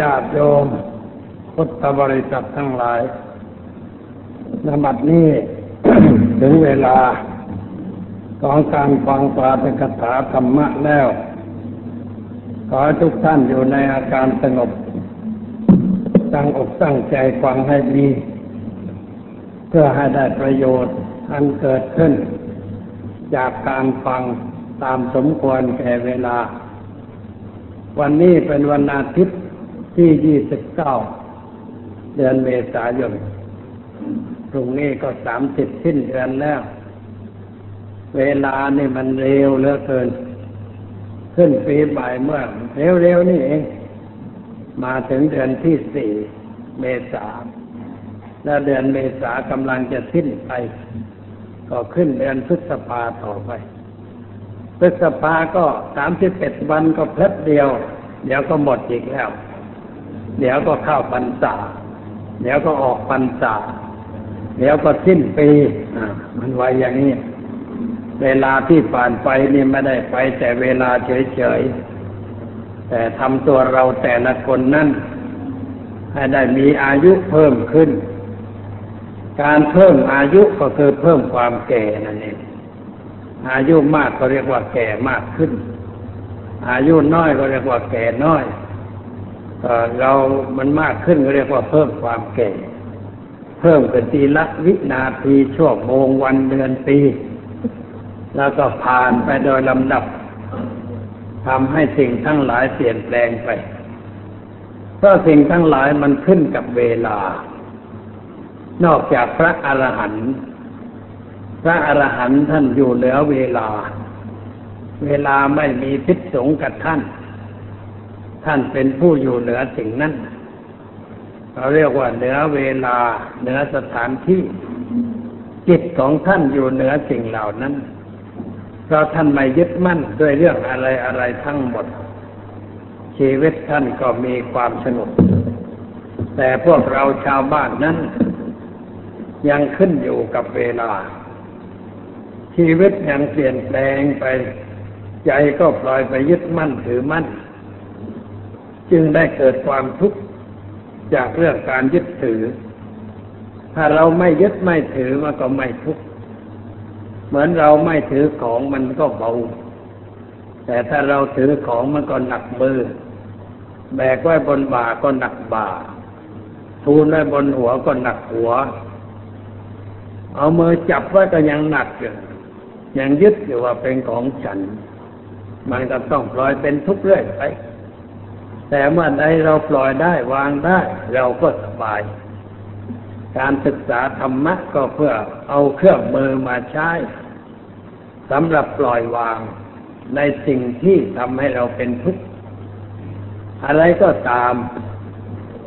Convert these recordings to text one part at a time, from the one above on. ญาติโยมพุทธบริษัททั้งหลายณบัดนี้ ถึงเวลาของการฟังปาฐกถาธรรมะแล้วขอทุกท่านอยู่ในอาการสงบตั้งอกตั้งใจฟังให้ดีเพื่อให้ได้ประโยชน์อันเกิดขึ้นจากการฟังตามสมควรแก่เวลาวันนี้เป็นวันอาทิตย์ที่ 29 เดือนเมษายนพรุ่งนี้ก็ 30 สิ้นเดือนแล้วเวลานี่มันเร็วเหลือเกินขึ้นปีใหม่เมื่อเร็วๆนี่เองมาถึงเดือนที่ 4 เมษายนและเดือนเมษายนกำลังจะสิ้นไปก็ขึ้นเดือนพฤษภาต่อไปพฤษภาก็31วันก็เพลิดเดียวเดี๋ยวก็หมดอีกแล้วเดี๋ยวก็เข้าพรรษาเดี๋ยวก็ออกพรรษาเดี๋ยวก็สิ้นปีมันไวอย่างนี้เวลาที่ผ่านไปนี่ไม่ได้ไปแต่เวลาเฉยๆแต่ทำตัวเราแต่ละคนนั้นให้ได้มีอายุเพิ่มขึ้นการเพิ่มอายุก็คือเพิ่มความแก่นั่นเองอายุมากก็เรียกว่าแก่มากขึ้นอายุน้อยก็เรียกว่าแก่น้อยเรามันมากขึ้นก็เรียกว่าเพิ่มความแก่เพิ่มขึ้นทีละวินาทีชั่วโมงวันเดือนปีแล้วก็ผ่านไปโดยลำดับทำให้สิ่งทั้งหลายเปลี่ยนแปลงไปเพราะสิ่งทั้งหลายมันขึ้นกับเวลานอกจากพระอรหันต์พระอรหันต์ท่านอยู่เหนือเวลาเวลาไม่มีพิษสงกับท่านท่านเป็นผู้อยู่เหนือสิ่งนั้นเราเรียกว่าเหนือเวลาเหนือสถานที่จิตของท่านอยู่เหนือสิ่งเหล่านั้นเพราะท่านไม่ยึดมั่นด้วยเรื่องอะไรอะไรทั้งหมดชีวิตท่านก็มีความสนุกแต่พวกเราชาวบ้านนั้นยังขึ้นอยู่กับเวลาชีวิตยังเปลี่ยนแปลงไปใจก็ปล่อยไปยึดมั่นถือมั่นจึงได้เกิดความทุกข์จากเรื่องการยึดถือถ้าเราไม่ยึดไม่ถือมันก็ไม่ทุกข์เหมือนเราไม่ถือของมันก็เบาแต่ถ้าเราถือของมันก็หนักมือแบกไว้บนบ่าก็หนักบ่าทูลไว้บนหัวก็หนักหัวเอามือจับไว้ก็ยังหนักอยู่ยังยึดอยู่ว่าเป็นของฉันมันก็ต้องปล่อยเป็นทุกข์เรื่อยไปแต่เมื่อใดเราปล่อยได้วางได้เราก็สบายการศึกษาธรรมะก็เพื่อเอาเครื่องมือมาใช้สำหรับปล่อยวางในสิ่งที่ทำให้เราเป็นทุกข์อะไรก็ตาม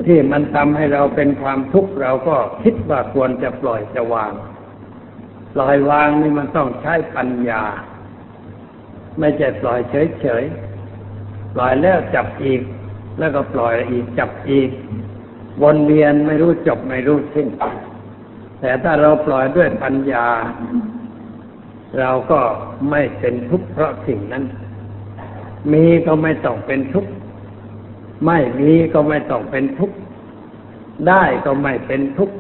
ที่มันทำให้เราเป็นความทุกข์เราก็คิดว่าควรจะปล่อยจะวางปล่อยวางนี่มันต้องใช้ปัญญาไม่ใช่ปล่อยเฉยๆปล่อยแล้วจับอีกแล้วก็ปล่อยอีกจับอีกวนเวียนไม่รู้จบไม่รู้สิ้นแต่ถ้าเราปล่อยด้วยปัญญาเราก็ไม่เป็นทุกข์เพราะสิ่งนั้นมีก็ไม่ต้องเป็นทุกข์ไม่มีก็ไม่ต้องเป็นทุกข์ได้ก็ไม่เป็นทุกข์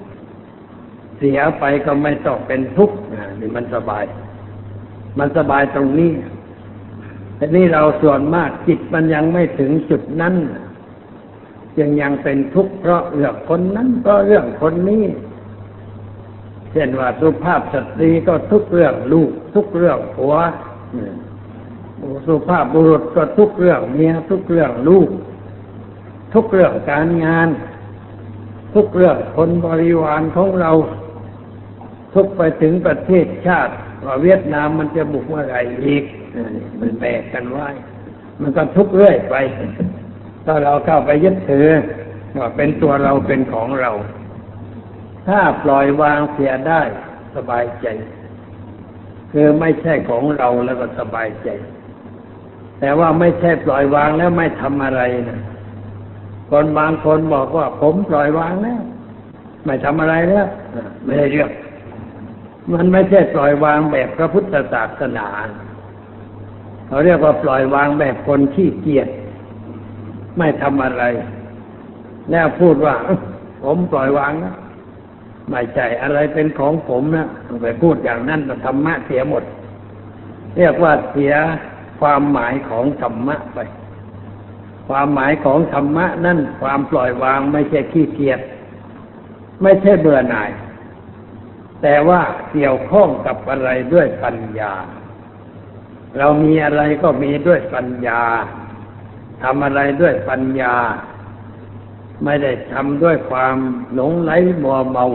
เสียไปก็ไม่ต้องเป็นทุกข์นี่มันสบายมันสบายตรงนี้แต่นี่เราส่วนมากจิตมันยังไม่ถึงจุดนั้นยังเป็นทุกข์เพราะเรื่องคนนั้นเพราะเรื่องคนนี้เช่นว่าสุภาพสตรีก็ทุกเรื่องลูกทุกเรื่องผัวสุภาพบุรุษก็ทุกเรื่องเมียทุกเรื่องลูกทุกเรื่องการงานทุกเรื่องคนบริวารของเราทุกไปถึงประเทศชาติว่าเวียดนามมันจะบุกเมื่อไหร่อีกมันแบกกันไว้มันก็ทุกเรื่อยไปถ้าเราเข้าไปยึดถือว่าเป็นตัวเราเป็นของเราถ้าปล่อยวางเสียได้สบายใจคือไม่ใช่ของเราแล้วก็สบายใจแต่ว่าไม่ใช่ปล่อยวางแล้วไม่ทำอะไรนะคนบางคนบอกว่าผมปล่อยวางแล้วไม่ทำอะไรแล้วไม่ได้เรื่องมันไม่ใช่ปล่อยวางแบบพระพุทธศาสนาเขาเรียกว่าปล่อยวางแบบคนขี้เกียจไม่ทำอะไร แล้วพูดว่าผมปล่อยวางนะไม่ใช่อะไรเป็นของผมนะไปพูดอย่างนั้นธรรมะเสียหมดเรียกว่าเสียความหมายของธรรมะไปความหมายของธรรมะนั่นความปล่อยวางไม่ใช่ขี้เกียจไม่ใช่เบื่อหน่ายแต่ว่าเกี่ยวข้องกับอะไรด้วยปัญญาเรามีอะไรก็มีด้วยปัญญาทำอะไรด้วยปัญญาไม่ได้ทำด้วยความหลงไหลมัวเมา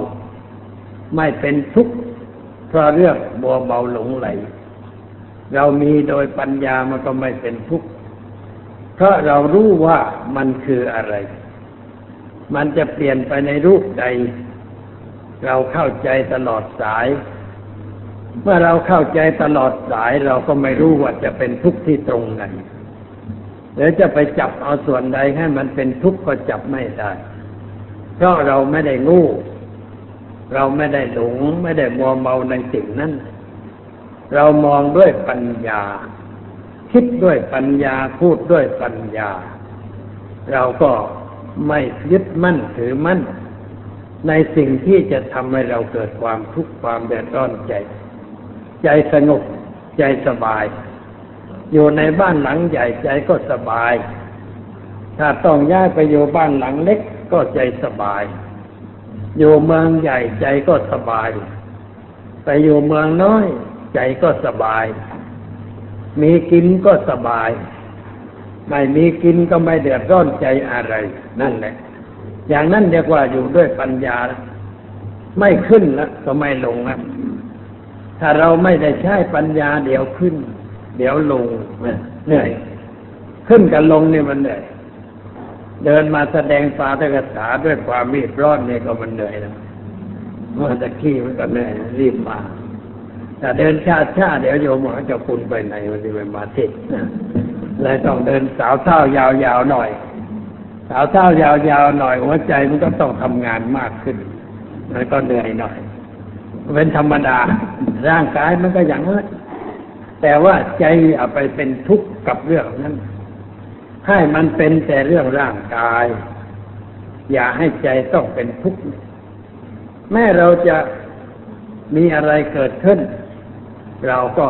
ไม่เป็นทุกข์เพราะเรื่องมัวเมาหลงไหลเรามีโดยปัญญามันก็ไม่เป็นทุกข์เพราะเรารู้ว่ามันคืออะไรมันจะเปลี่ยนไปในรูปใดเราเข้าใจตลอดสายเมื่อเราเข้าใจตลอดสายเราก็ไม่รู้ว่าจะเป็นทุกข์ที่ตรงไหนหรือจะไปจับเอาส่วนใดให้มันเป็นทุกข์ก็จับไม่ได้เพราะเราไม่ได้งู้เราไม่ได้หลงไม่ได้มัวเมาในสิ่งนั้นเรามองด้วยปัญญาคิดด้วยปัญญาพูดด้วยปัญญาเราก็ไม่ยึดมั่นถือมั่นในสิ่งที่จะทำให้เราเกิดความทุกข์ความเดือดร้อนใจสงบใจสบายอยู่ในบ้านหลังใหญ่ใจก็สบายถ้าต้องย้ายไปอยู่บ้านหลังเล็กก็ใจสบายอยู่เมืองใหญ่ใจก็สบายไปอยู่เมืองน้อยใจก็สบายมีกินก็สบายไม่มีกินก็ไม่เดือดร้อนใจอะไรนั่นแหละอย่างนั้นเรียกว่าอยู่ด้วยปัญญาไม่ขึ้นแล้วก็ไม่ลงนะถ้าเราไม่ได้ใช้ปัญญาเดี๋ยวขึ้นเดี๋ยวลงเหนื่อยขึ้นกับลงนี่มันเหนื่อยเดินมาแสดงปาฐกถาด้วยความรีบร้อนนี่ก็มันเหนื่อยนะเมื่อตะกี้มันก็เหนื่อยรีบมาแต่เดินช้าๆเดี๋ยวโยมเขาจะคุณไปไหนมันจะไปมาเทศเลยต้องเดินสาวเท้ายาวๆหน่อยสาวเท้ายาวๆหน่อยหัวใจมันก็ต้องทำงานมากขึ้นมันก็เหนื่อยหน่อยเป็นธรรมดาร่างกายมันก็อย่างนั้นแต่ว่าใจอย่าไปเป็นทุกข์กับเรื่องนั้นให้มันเป็นแต่เรื่องร่างกายอย่าให้ใจต้องเป็นทุกข์แม้เราจะมีอะไรเกิดขึ้นเราก็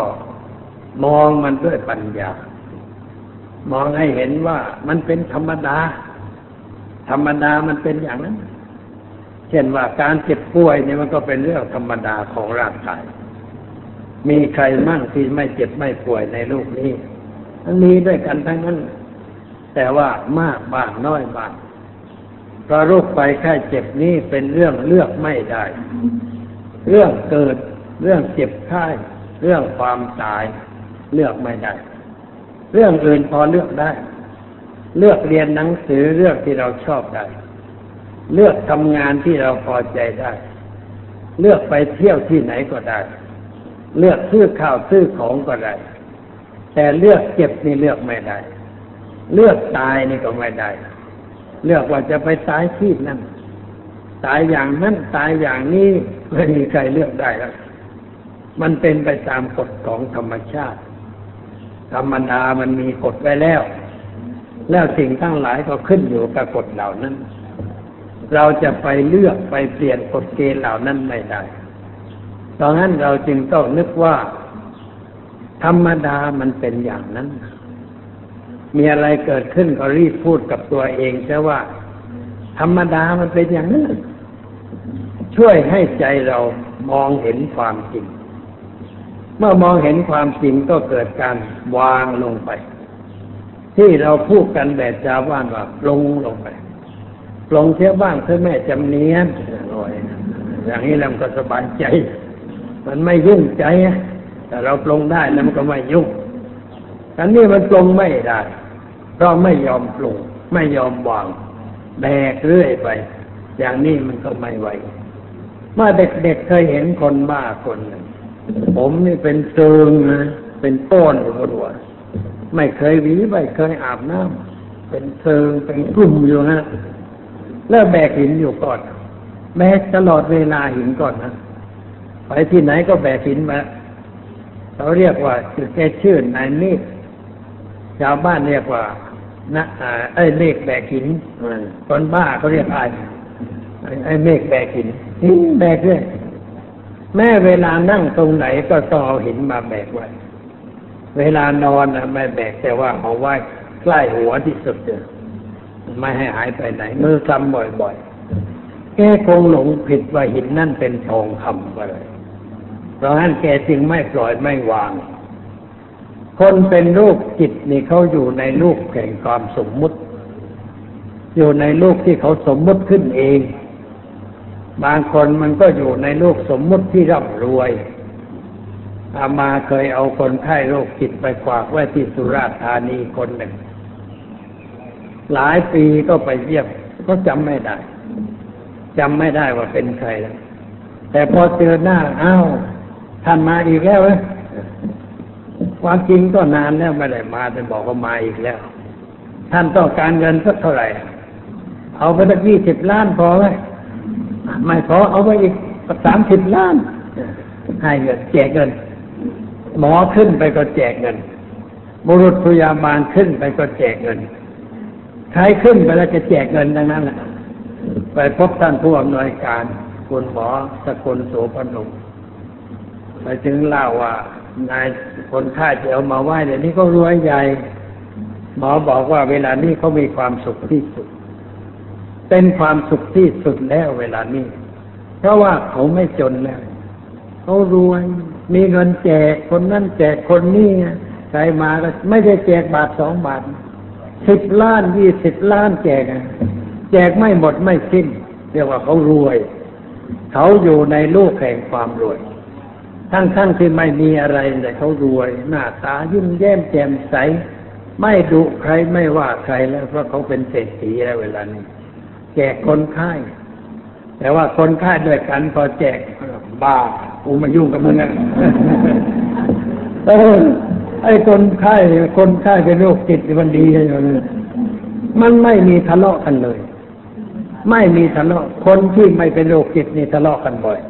มองมันด้วยปัญญามองให้เห็นว่ามันเป็นธรรมดาธรรมดามันเป็นอย่างนั้นเช่นว่าการเจ็บป่วยเนี่ยมันก็เป็นเรื่องธรรมดาของร่างกายมีใครมั่งที่ไม่เจ็บไม่ป่วยในโลกนี้มันมีด้วยกันทั้งนั้นแต่ว่ามากบ้างน้อยบ้างเพราะโรคภัยไข้เจ็บนี้เป็นเรื่องเลือกไม่ได้เรื่องเกิดเรื่องเจ็บไข้เรื่องความตายเลือกไม่ได้เรื่องอื่นพอเลือกได้เลือกเรียนหนังสือเลือกที่เราชอบได้เลือกทำงานที่เราพอใจได้เลือกไปเที่ยวที่ไหนก็ได้เลือกซื้อข้าวซื้อของก็ได้แต่เลือกเจ็บนี่เลือกไม่ได้เลือกตายนี่ก็ไม่ได้เลือกว่าจะไปตายที่นั่นตายอย่างนั้นตายอย่างนี้ไม่มีใครเลือกได้แล้วมันเป็นไปตามกฎของธรรมชาติธรรมดามันมีกฎไว้แล้วแล้วสิ่งทั้งหลายก็ขึ้นอยู่กับกฎเหล่านั้นเราจะไปเลือกไปเปลี่ยนกฎเกณฑ์เหล่านั้นไม่ได้ดังนั้นเราจึงต้องนึกว่าธรรมดามันเป็นอย่างนั้นมีอะไรเกิดขึ้นก็รีบพูดกับตัวเองซะว่าธรรมดามันเป็นอย่างนั้นช่วยให้ใจเรามองเห็นความจริงเมื่อมองเห็นความจริงก็เกิดการวางลงไปที่เราพูดกันแบบชาวบ้านว่าปลงลงไปปลงเสียบ้างเพื่อแม่จำเนียนอย่างนี้เราก็สบายใจมันไม่ยุ่งใจแต่เราปลงได้แล้วมันก็ไม่ยุ่งอันนี้มันปลงไม่ได้เพราะไม่ยอมปลงไม่ยอมวางแบกเรื่อยไปอย่างนี้มันก็ไม่ไหวเมื่อเด็กๆเคยเห็นคนบ้าคนหนึ่งผมนี่เป็นเซิงนะเป็นก้อนอยู่บนหัวไม่เคยหวีไม่เคยอาบน้ำเป็นเซิงเป็นกลุ่มอยู่นะแล้วแบกหินอยู่ก่อนแบกตลอดเวลาหินก่อนนะไปที่ไหนก็แบกหินมาเขาเรียกว่าแกชื่อนายเมฆชาวบ้านเรียกว่า นะไอ้เมฆแบกหินคนบ้าเขาเรียกอะไรไอ้เมฆแบกหินหินแบกด้วยแม่เวลานั่งตรงไหนก็ต่อหินมาแบกไว้เวลานอนนะไม่แบกแต่ว่าเอาไว้ใกล้หัวที่สุดเลยไม่ให้หายไปไหนมือซ้ำบ่อยๆแกคงหลงผิดว่าหินนั่นเป็นทองคำไปเลยเพราะฉะนั้นแกจึงไม่ปล่อยไม่วางคนเป็นลูกจิตนี่เขาอยู่ในลูกแห่งความสมมุติอยู่ในลูกที่เขาสมมุติขึ้นเองบางคนมันก็อยู่ในโลกสมมุติที่ร่ำรวยอามาเคยเอาคนไข้โรคจิตไปฝากไว้ที่สุราษฎร์ธานีคนหนึ่งหลายปีก็ไปเยี่ยมก็จำไม่ได้ว่าเป็นใครแล้วแต่พอเจอหน้าอ้าวท่านมาอีกแล้วเลยความจริงก็นานแล้วไม่ได้มาแต่บอกว่ามาอีกแล้วท่านต้องการเงินสักเท่าไหร่เอาไปสัก20 ล้านพอไหมไม่พอเอาไปอีก30 ล้านให้เงินแจกเงินหมอขึ้นไปก็แจกเงินบุรุษพยาบาลขึ้นไปก็แจกเงินใครขึ้นไปแล้วจะแจกเงินดังนั้นแหละไปพบท่านผู้อำนวยการคุณหมอสกลโสภณุไปถึงเล่าว่านายคนไข้จะเอามาไหว้เดี๋ยวนี้ก็รวยใหญ่หมอบอกว่าเวลานี้เขามีความสุขที่สุดเป็นความสุขที่สุดแล้วเวลานี้เพราะว่าเขาไม่จนแล้วเขารวยมีเงินแจกคนนั้นแจกคนนี้ใครมาก็ไม่ได้แจกบาท2 บาท10 ล้าน20 ล้านแจกไม่หมดไม่สิ้นเรียกว่าเขารวยเขาอยู่ในโลกแห่งความรวยทั้งที่ไม่มีอะไรแต่เขารวยหน้าตายิ้มแย้มแจ่มใสไม่ดุใครไม่ว่าใครแล้วเพราะเขาเป็นเศรษฐีแล้วเวลานี้แจกคนไข้แต่ว่าคนไข้ด้วยกันพอแจกบ้ากูมายุ่งกับมึงนะไอ้คนไข้เป็นโรคจิตมันดีเลยมันไม่มีทะเลาะกันเลยไม่มีทะเลาะคนที่ไม่เป็นโรคจิตนี่ทะเลาะกันบ่อย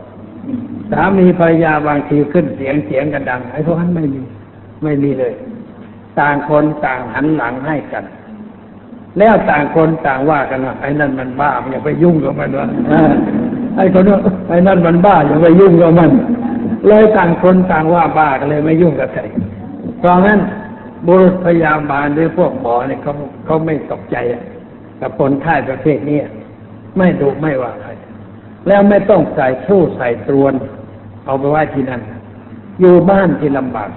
สามีภรรยาบางทีขึ้นเสียงกันดังไอ้พวกนั้นไม่มีเลยต่างคนต่างหันหลังให้กันแล้วต่างคนต่างว่ากันว่าไอ้นั่นมันบ้าอย่าไปยุ่งกับมันวะไอ้คนนั้นไอ้นั่นมันบ้าอย่าไปยุ่งกับมันเลยต่างคนต่างว่าบ้ากันเลยไม่ยุ่งกับใครเพราะงั้นบุรุษพยาบาลหรือพวกหมอเนี่ยเขาไม่ตกใจกับคนไข้ประเภทนี้ไม่ดุไม่ว่าใครแล้วไม่ต้องใส่ชู้ใส่ตรวนเอาไปไว้ที่นั่นอยู่บ้านที่ลำบาก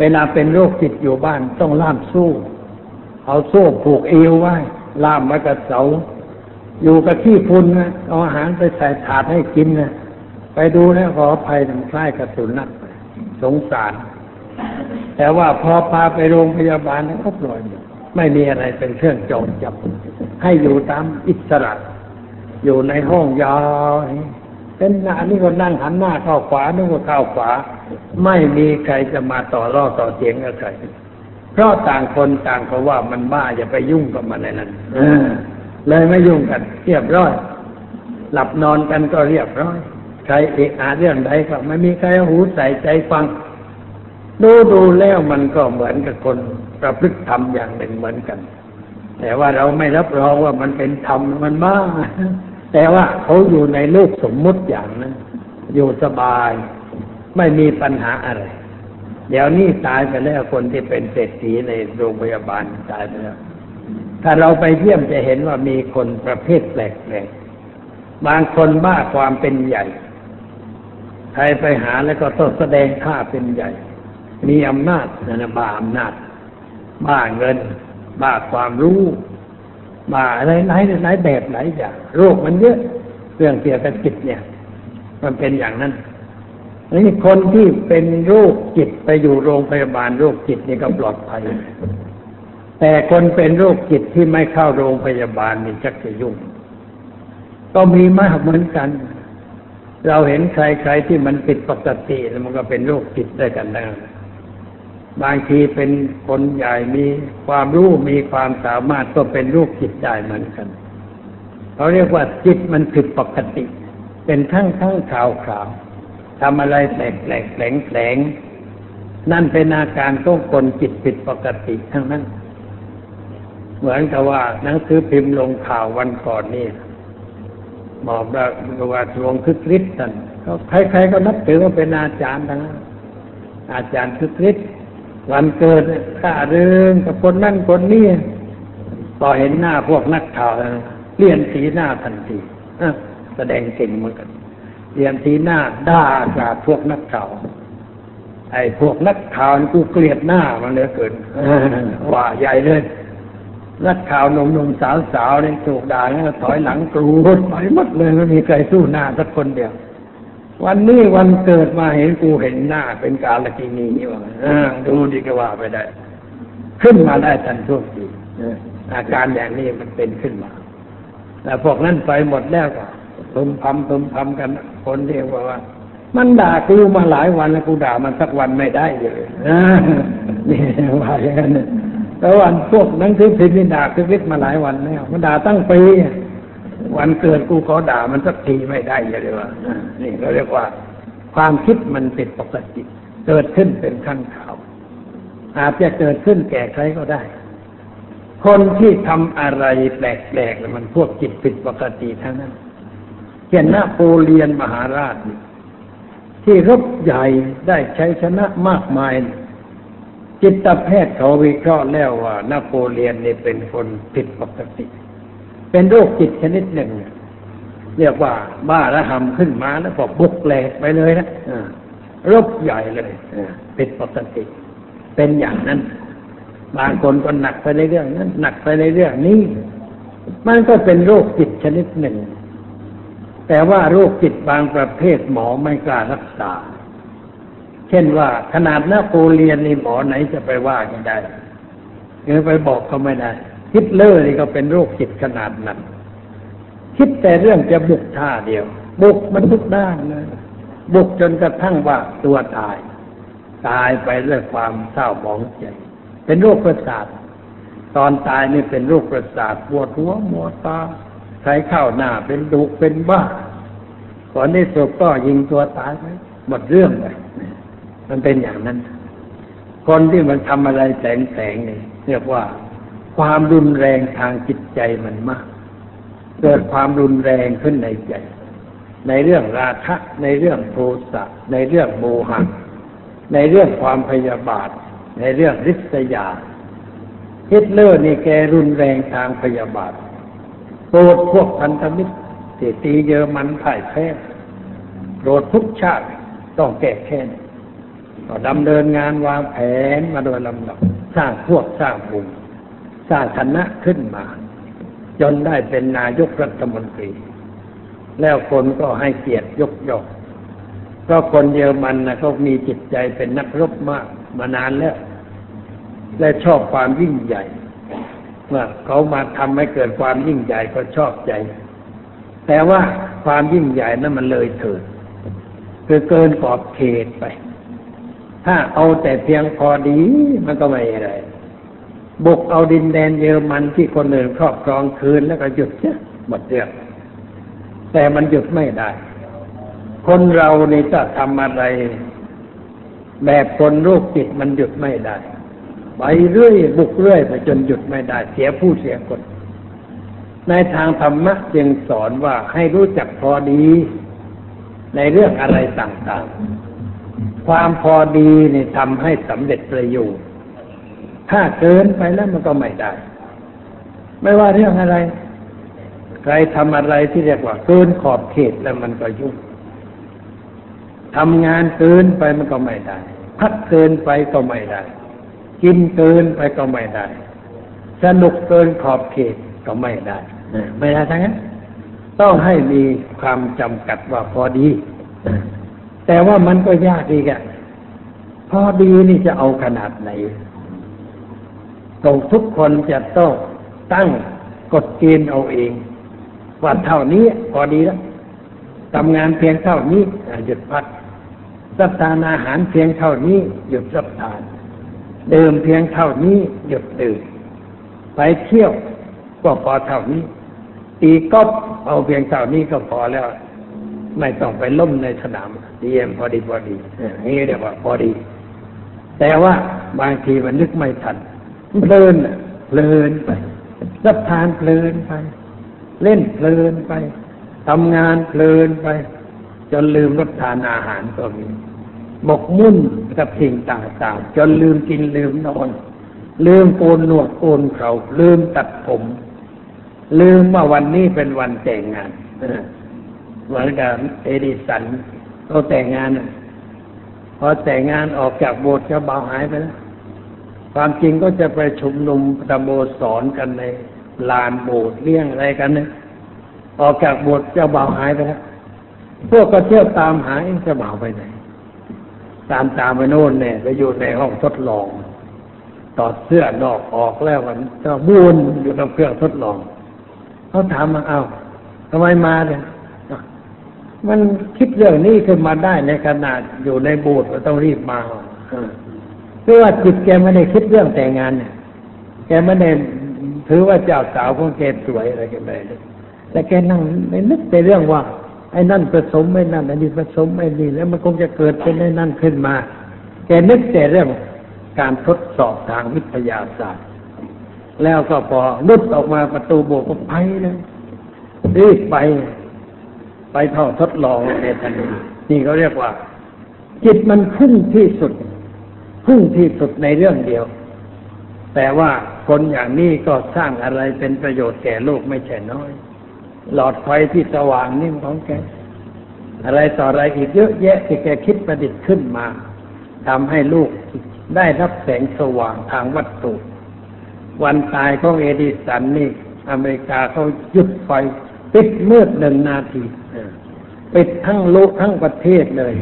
เวลาเป็นโรคจิตอยู่บ้านต้องล่ามสู้เอาโซ่ผูกเอวไว้ล่ามไว้กับเสาอยู่กับที่พุนนะเอาอาหารไปใส่ถาดให้กินนะไปดูแล้วขออภัยน้ำคล้ายกระสุนนักสงสารแต่ว่าพอพาไปโรงพยาบาลแล้วก็ปล่อยไม่มีอะไรเป็นเครื่องจองจับให้อยู่ตามอิสระอยู่ในห้องยาวเป็นหน้านี่ก็นั่งหันหน้าเข้าขวานั่งก็เข้าขวาไม่มีใครจะมาต่อรอต่อเสียงกับใครเพราะต่างคนต่างเขาว่ามันบ้าอย่าไปยุ่งกับมันในนั้นเลยไม่ยุ่งกันเรียบร้อยหลับนอนกันก็เรียบร้อยใครเอะอะเรื่องใดก็ไม่มีใครหูใส่ใจฟังดูแล้วมันก็เหมือนกับคนประพฤติธรรมอย่างหนึ่งเหมือนกันแต่ว่าเราไม่รับรองว่ามันเป็นธรรมมันบ้าแต่ว่าเขาอยู่ในโลกสมมุติอย่างนั้นอยู่สบายไม่มีปัญหาอะไรเดี๋ยวนี้ตายไปแล้วคนที่เป็นเศรษฐีในโรงพยาบาลตายไปแล้วถ้าเราไปเยี่ยมจะเห็นว่ามีคนประเภทแปลกๆบางคนบ้าความเป็นใหญ่ใครไปหาแล้วก็ต้องแสดงท่าเป็นใหญ่มีอำนาจนะบ้าอำนาจบ้าเงินบ้าความรู้บ้าอะไรหลายแบบหลายอย่างโรคมันเยอะเรื่องเกี่ยวกับจิตเนี่ยมันเป็นอย่างนั้นนี่คนที่เป็นโรคจิตไปอยู่โรงพยาบาลโรคจิตนี่ก็ปลอดภัยแต่คนเป็นโรคจิตที่ไม่เข้าโรงพยาบาลนี่ชักจะยุ่งก็มีมากเหมือนกันเราเห็นใครๆที่มันผิดปกติแล้วมันก็เป็นโรคจิตได้กันนะบางทีเป็นคนใหญ่มีความรู้มีความสามารถก็เป็นโรคจิตได้เหมือนกันเขาเรียกว่าจิตมันผิดปกติเป็นทั้งขาวๆทำอะไรแปลกๆแหลงนั่นเป็นอาการของคนจิตผิดปกติทั้งนั้น เหมือนกับว่าหนังสือพิมพ์ลงข่าววันก่อนนี่หมอบแล้วว่าหลวงคึกฤทธิ์นั่นใครๆก็นับถือว่าเป็นอาจารย์นะอาจารย์คึกฤทธิ์วันเกิดข้าเรื่องกับคนนั่นคนนี่ต่อเห็นหน้าพวกนักข่าวเปลี่ยนสีหน้าทันทีแสดงเก่งเหมือนกันเปลี่ยนสีหน้าด่าจากพวกนักข่าวไอ้พวกนักข่าวกูเกลียดหน้ามันเหลือเกินว่าใหญ่เลยนักข่าวหนุ่มๆสาวๆเนี่ยถูกด่าแล้วถอยหลังกรูดถอยหมดเลยไม่มีใครสู้หน้าสักคนเดียววันนี้วันเกิดมาเห็นกูเห็นหน้าเป็นกาลกิณีนี่ว่าดูดีก็ว่าไปได้ขึ้นมาได้ทันท่วงทีอาการอย่างนี้มันเป็นขึ้นมาแล้วพวกนั้นไปหมดแล้วก็พึมพำกันคนเดียวว่ามันด่ากูมาหลายวันแล้วกูด่ามันสักวันไม่ได้เลยนี่ว่าอย่างนั้นแล้ววันพวกนั้นคือพิมพ์นี่ด่าคือพิมพ์มาหลายวันแล้วมันด่าตั้งปีวันเกิดกูขอด่ามันสักทีไม่ได้เลยว่านี่เราเรียกว่าความคิดมันผิดปกติเกิดขึ้นเป็นขั้นข่าวอาจจะเกิดขึ้นแก่ใครก็ได้คนที่ทำอะไรแปลกๆมันพวกจิตผิดปกติทั้งนั้นเช่นนโปเลียนมหาราชที่รบใหญ่ได้ชัยชนะมากมายจิตแพทย์เขาวิเคราะห์แล้วว่านโปเลียนนี่เป็นคนผิดปกติเป็นโรคจิตชนิดหนึ่งเรียกว่าบ้าระห่ำขึ้นมาแล้วก็บุกแหลกไปเลยนะรบใหญ่เลยผิดปกติเป็นอย่างนั้นบางคนก็หนักไปในเรื่องนั้นหนักไปในเรื่องนี้มันก็เป็นโรคจิตชนิดหนึ่งแต่ว่าโรคจิตบางประเภทหมอไม่กล้ารักษาเช่นว่าขนาดนโปเลียนนี่หมอไหนจะไปว่ากันได้หรือไปบอกเขาไม่ได้ฮิตเลอร์นี่ก็เป็นโรคจิตขนาดนั้นคิดแต่เรื่องจะบุกท่าเดียวบุกมันทุกด้านเลยบุกจนกระทั่งว่าตัวตายไปด้วยความเศร้าหมองใจเป็นโรคประสาทตอนตายนี่เป็นโรคประสาทปวดหัวมัวตาใช้ข้าวหน้าเป็นดุเป็นบ้าก่อนที่ศพก็ยิงตัวตายไปหมดเรื่องเลยมันเป็นอย่างนั้นคนที่มันทำอะไรแสงนี่เรียกว่าความรุนแรงทางจิตใจมันมากเกิดความรุนแรงขึ้นในใจในเรื่องราคะในเรื่องโทสะในเรื่องโมหะในเรื่องความพยาบาทในเรื่องริษยาฮิตเลอร์นี่แกรุนแรงทางพยาบาทโกรธพวกพันธมิตรตีเยอรมันพ่ายแพ้โกรธทุกชาติต้องแก้แค้นก็ดำเนินงานวางแผนมาโดยลำดับสร้างพวกสร้างกลุ่มสร้างคณะขึ้นมาจนได้เป็นนายกรัฐมนตรีแล้วคนก็ให้เกียรติยกย่องเพราะคนเยอรมันนะเขามีจิตใจเป็นนักรบมากมานานแล้วและชอบความยิ่งใหญ่เมื่อเขามาทำให้เกิดความยิ่งใหญ่ก็ชอบใจแต่ว่าความยิ่งใหญ่นั้นมันเลยเถิดคือเกินขอบเขตไปถ้าเอาแต่เพียงพอดีมันก็ไม่อะไรบุกเอาดินแดนเยอรมันที่คนอื่นครอบครองคืนแล้วก็หยุดเสียหมดเรื่องแต่มันหยุดไม่ได้คนเรานี่จะทำอะไรแบบคนโรคจิตมันหยุดไม่ได้ไปเรื่อยบุกเรื่อยไปจนหยุดไม่ได้เสียผู้เสียคนในทางธรรมะจึงสอนว่าให้รู้จักพอดีในเรื่องอะไรต่างๆความพอดีนี่ทำให้สำเร็จประโยชน์ถ้าเกินไปแล้วมันก็ไม่ได้ไม่ว่าเรื่องอะไรใครทำอะไรที่เรียกว่าเกินขอบเขตแล้วมันก็ยุ่งทำงานเกินไปมันก็ไม่ได้พักเกินไปก็ไม่ได้กินเกินไปก็ไม่ได้สนุกเกินขอบเขตก็ไม่ได้ไม่ได้ทั้งนั้นต้องให้มีความจำกัดว่าพอดีแต่ว่ามันก็ยากอีกอ่ะพอดีนี่จะเอาขนาดไหนทุกคนจะต้องตั้งกฎเกณฑ์เอาเองว่าเท่านี้พอดีแล้วทำงานเพียงเท่านี้หยุดพักรับทานอาหารเพียงเท่านี้หยุดรับทานดื่มเพียงเท่านี้หยุดดื่มไปเที่ยวก็พอเท่านี้ตีก๊อฟเอาเพียงเท่านี้ก็พอแล้วไม่ต้องไปล้มในสนามดีเอ็มพอดีนี่เรียกว่าพอดีแต่ว่าบางทีมันนึกไม่ทันเพลินไป จะทานเพลินไปเล่นเพลินไปทำงานเพลินไปจนลืมรับทานอาหารก็มีหมกมุ่นกับสิ่งต่างๆจนลืมกินลืมนอนลืมโกนหนวดโกนเขาลืมตัดผมลืมว่าวันนี้เป็นวันแต่งงานเหมือนกับเอดิสันเขาแต่งงานพอแต่งงานออกจากโบสถ์จะเบาหายไปแล้วความจริงก็จะไปชุมนุมตะโบสอนกันในลานโบสถ์เลี้ยงอะไรกันเนี่ยออกจากโบสถ์จะเบาหายไปแล้วพวกก็เที่ยวตามหาจะเบาไปไหนตามไปโน่นเนี่ยไปอยู่ในห้องทดลองตอดเสื้อนอกออกแล้วมันก็บูนอยู่ในเครื่องทดลองเขาถามมาเอาทำไมมาเนี่ยมันคิดเรื่องนี้ขึ้นมาได้ในขณะอยู่ในโบสถ์ก็ต้องรีบมาเพราะว่าจิตแกไม่ได้คิดเรื่องแต่งงานเนี่ยแกไม่ได้ถือว่าเจ้าสาวของแกสวยอะไรกันเลยแต่แกนั่งนึกในเรื่องว่าไอ้นั่นผสมไอ้นั่นอันนี้ผสมไอ้นี่แล้วมันคงจะเกิดเป็นไอ้นั่นขึ้นมาแกนึกแต่เรื่องการทดสอบทางวิทยาศาสตร์แล้วก็พอลุดออกมาประตูโบสถ์ก็ไปเลยรีบไปท่องทดลองในทันทีนี่เขาเรียกว่าจิตมันพุ่งที่สุดในเรื่องเดียวแต่ว่าคนอย่างนี้ก็สร้างอะไรเป็นประโยชน์แก่โลกไม่ใช่น้อยหลอดไฟที่สว่างนี่ของแกอะไรต่ออะไรอีกเยอะแยะที่แกคิดประดิษฐ์ขึ้นมาทำให้ลูกได้รับแสงสว่างทางวัตถุวันตายของเอดิสันนี่อเมริกาเขาหยุดไฟปิดมืด1 นาทีปิดทั้งโลกทั้งประเทศเลย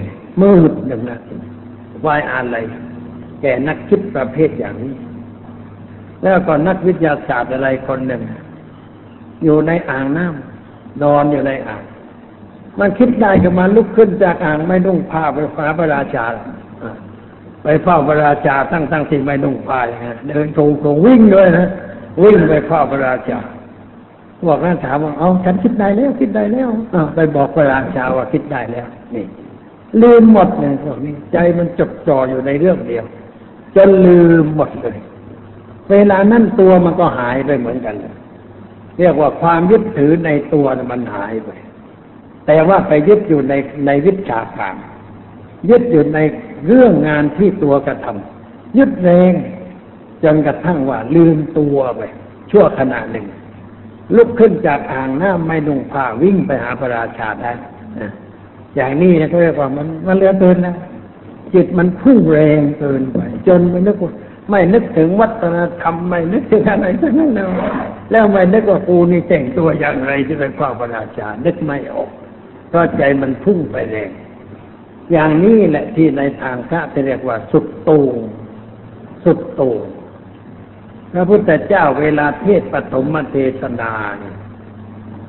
มืด1 นาทีไว้อะไรแกนักคิดประเภทอย่างนี้แล้วก็นักวิทยาศาสตร์อะไรคนหนึ่งอยู่ในอ่างน้ำนอนอยู่ในอ่างมันคิดได้ก็มาลุกขึ้นจากอ่างไม่นุ่งผ้าไปหาพระราชาไปเฝ้าพระราชาตั้งที่ไม่นุ่งผ้าอย่างนั้นเดินโกงวิ่งด้วยนะวิ่งไปเฝ้าพระราชาบอกนั่นถามว่าเอาฉันคิดได้แล้วไปบอกพระราชาว่าคิดได้แล้วนี่ลืมหมดเลยพวกนี้ใจมันจดจ่ออยู่ในเรื่องเดียวจนลืมหมดเลยเวลานั้นตัวมันก็หายไปเหมือนกันเลยเรียกว่าความยึดถือในตัวมันหายไปแต่ว่าไปยึดอยู่ในวิชาการยึดอยู่ในเรื่องงานที่ตัวกระทำยึดแรงจนกระทั่งว่าลืมตัวไปชั่วขณะหนึ่งลุกขึ้นจากอ่างน้ำไม่นุ่งผ้าวิ่งไปหาพระราชาได้อย่างนี้นะเขาเรียกว่ามันเหลือเกินนะจิตมันพุ่งแรงเกินไปจนไม่นึกถึงวัฒนธรรมไม่นึกถึงอะไรทั้งนั้นแล้วไม่นึกว่ากูนี่แต่งตัวอย่างไรที่เป็นข้าพราชานึกไม่ออกเพราะใจมันพุ่งไปแรงอย่างนี้แหละที่ในทางพระจะเรียกว่าสุดโต่งพระพุทธเจ้าเวลาเทศน์ปฐมเทศนาเนี่ย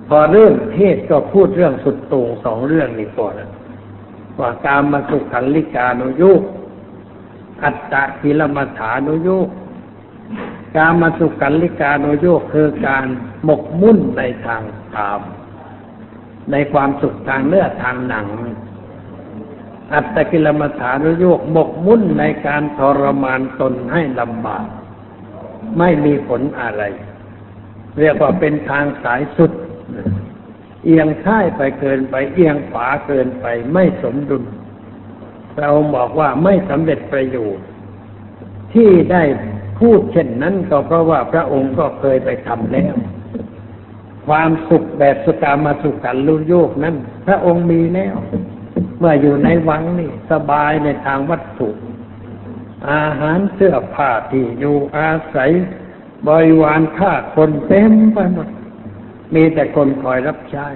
พอเริ่มเทศน์ก็พูดเรื่องสุดโต่ง2 เรื่องนี้ก่อนว่ากามสุขัลลิกานุโยคอัตตกิลมัฏฐานุโยคกามสุขัลลิกานุโยคคือการหมกมุ่นในทางกามในความสุขทางเนื้อทางหนังอัตตกิลมัฏฐานุโยคหมกมุ่นในการทรมานตนให้ลำบากไม่มีผลอะไรเรียกว่าเป็นทางสายสุดเอียงซ้ายไปเกินไปเอียงขวาเกินไปไม่สมดุลเราบอกว่าไม่สำเร็จประโยชน์ที่ได้พูดเช่นนั้นก็เพราะว่าพระองค์ก็เคยไปทำแล้วความสุขแบบสกามสุขกันลุโยกนั้นพระองค์มีแล้วเมื่ออยู่ในวังนี่สบายในทางวัตถุอาหารเสื้อผ้าที่อยู่อาศัยบริวารฆ่าคนเต็มไปหมดมีแต่คนคอยรับใช้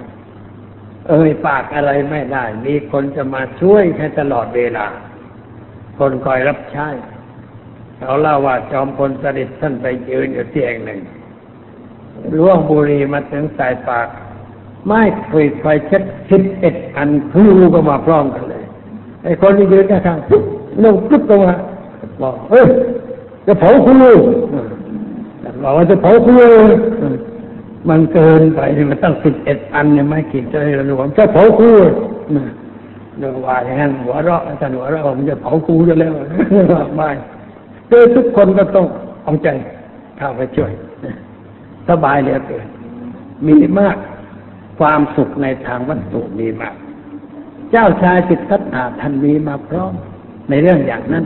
เอ่ยปากอะไรไม่ได้มีคนจะมาช่วยให้ตลอดเวลาคนคอยรับใช้เขาเล่าว่าจอมพลสฤษดิ์ท่านไปยืนอยู่ที่แห่งหนึ่งร่วงบุรีมาถึงสายปากไม่เคยไฟเช็ด11 อันพูก็มาพร้อมกันเลยไอ้คนที่ยืนหน้าทางปุ๊บลงปุ๊บลงมาบอกเฮ้ยจะเผาคุณเลยบอกว่าจะเผาคุณเลยมันเกินไปมันตั้ง11 อันเนี่ยไม่กินใจหลวงจะเผากูเดี๋ยวว่าอย่างนั้นหัวเราะอาจารย์หัวเราะผมจะเผากูจะแล้วไม่ทุกคนก็ต้องเอาใจเข้าไปช่วย สบายเหลือเกินมีมากความสุขในทางวัตถุมีมากเจ้าชายสิทธัตถะท่านมีมาพร้อมในเรื่องอย่างนั้น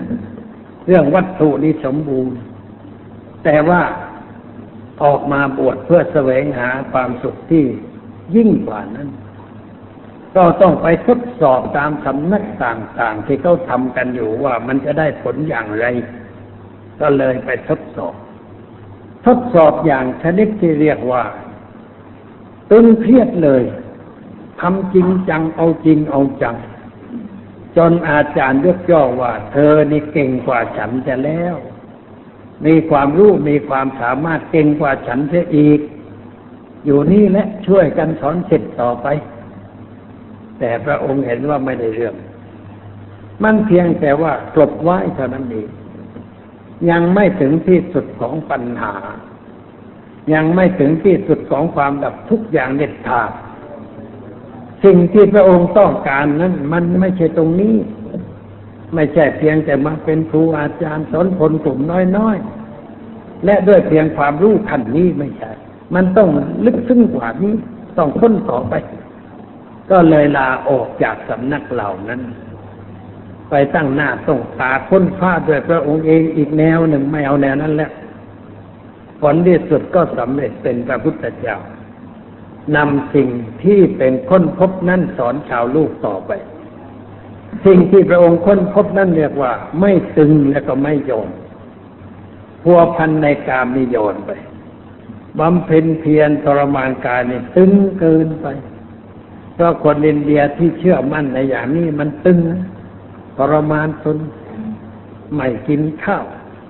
เรื่องวัตถุนี้สมบูรณ์แต่ว่าออกมาบวชเพื่อแสวงหาความสุขที่ยิ่งกว่านั้นก็ต้องไปทดสอบตามสำนักต่างๆที่เขาทำกันอยู่ว่ามันจะได้ผลอย่างไรก็เลยไปทดสอบอย่างชนิดที่เรียกว่าตึงเครียดเลยทำจริงจังเอาจริงเอาจังจนอาจารย์ยกย่อว่าเธอนี่เก่งกว่าฉันจะแล้วมีความรู้มีความสามารถเก่งกว่าฉันจะอีกอยู่นี่และช่วยกันสอนศิษย์ต่อไปแต่พระองค์เห็นว่าไม่ได้เรื่องมันเพียงแต่ว่ากลบไว้เท่านั้นเองยังไม่ถึงที่สุดของปัญหายังไม่ถึงที่สุดของความดับทุกอย่างเด็ดขาดสิ่งที่พระองค์ต้องการนั้นมันไม่ใช่ตรงนี้ไม่ใช่เพียงแต่มาเป็นครูอาจารย์สอนคนกลุ่มน้อยๆและด้วยเพียงความรู้ขั้นนี้ไม่ใช่มันต้องลึกซึ้งกว่านี้ต้องค้นต่อไปก็เลยลาออกจากสำนักเหล่านั้นไปตั้งหน้าส่งตาค้นคว้าด้วยพระองค์เองอีกแนวหนึ่งไม่เอาแนวนั้นแล้วผลที่สุดก็สำเร็จเป็นพระพุทธเจ้านำสิ่งที่เป็นค้นพบนั้นสอนชาวโลกต่อไปสิ่งที่พระองค์ค้นพบนั้นเรียกว่าไม่ตึงและก็ไม่โยนพัวพันในกามนิโยนไปบำเพ็ญเพียรทรมานกายนี่ตึงเกินไปเพราะคนอินเดียที่เชื่อมั่นในอย่างนี้มันตึงทรมานทนไม่กินข้าว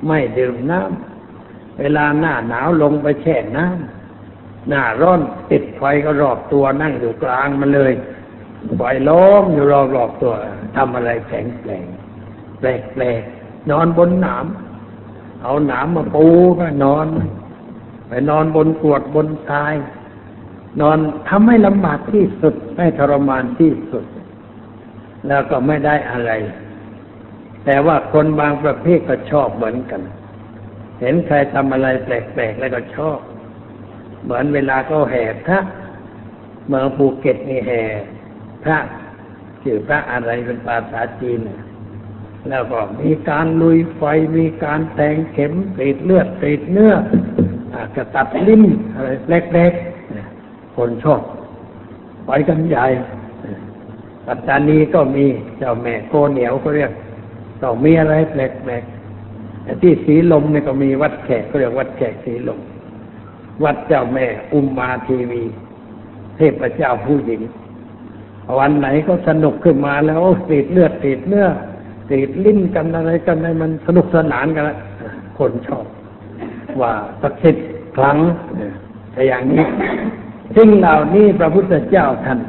ไม่ดื่มน้ำเวลาหน้าหนาวลงไปแช่น้ำหน้าร้อนติดไฟก็รอบตัวนั่งอยู่กลางมันเลยไฟล้อมอยู่รอบๆตัวทำอะไรแข็งแกร่งแปลกๆนอนบนหนามเอาหนามมาปูก็นอนไปนอนบนกรวดบนทรายนอนทำให้ลำบากที่สุดให้ทรมานที่สุดแล้วก็ไม่ได้อะไรแต่ว่าคนบางประเภทก็ชอบเหมือนกันเห็นใครทำอะไรแปลกๆแล้วก็ชอบเหมือนเวลาเขาแห่พระเมืองภูเก็ตนี่แห่พระชื่อพระอะไรเป็นภาษาจีนแล้วก็มีการลุยไฟมีการแทงเข็มกรีดเลือดกรีดเนื้อกระตัดลิ้นอะไรแปลกๆคนชอบไปกันใหญ่ปัตตานีก็มีเจ้าแม่โกเหนียวก็เรียกต้องมีอะไรแปลกๆแต่ที่สีลมเนี่ยก็มีวัดแขกก็เรียกวัดแขกสีลมวัดเจ้าแม่อุมมาเทวีเทพเจ้าผู้หญิงวันไหนก็สนุกขึ้นมาแล้วติดเลือดติดเนื้อติดลิ้นกันอะไรกันอะไรมันสนุกสนานกันละคนชอบว่าศักดิ์สิทธิ์ครั้งแต่อย่างนี้สิ่งเหล่านี้พระพุทธเจ้าท่าน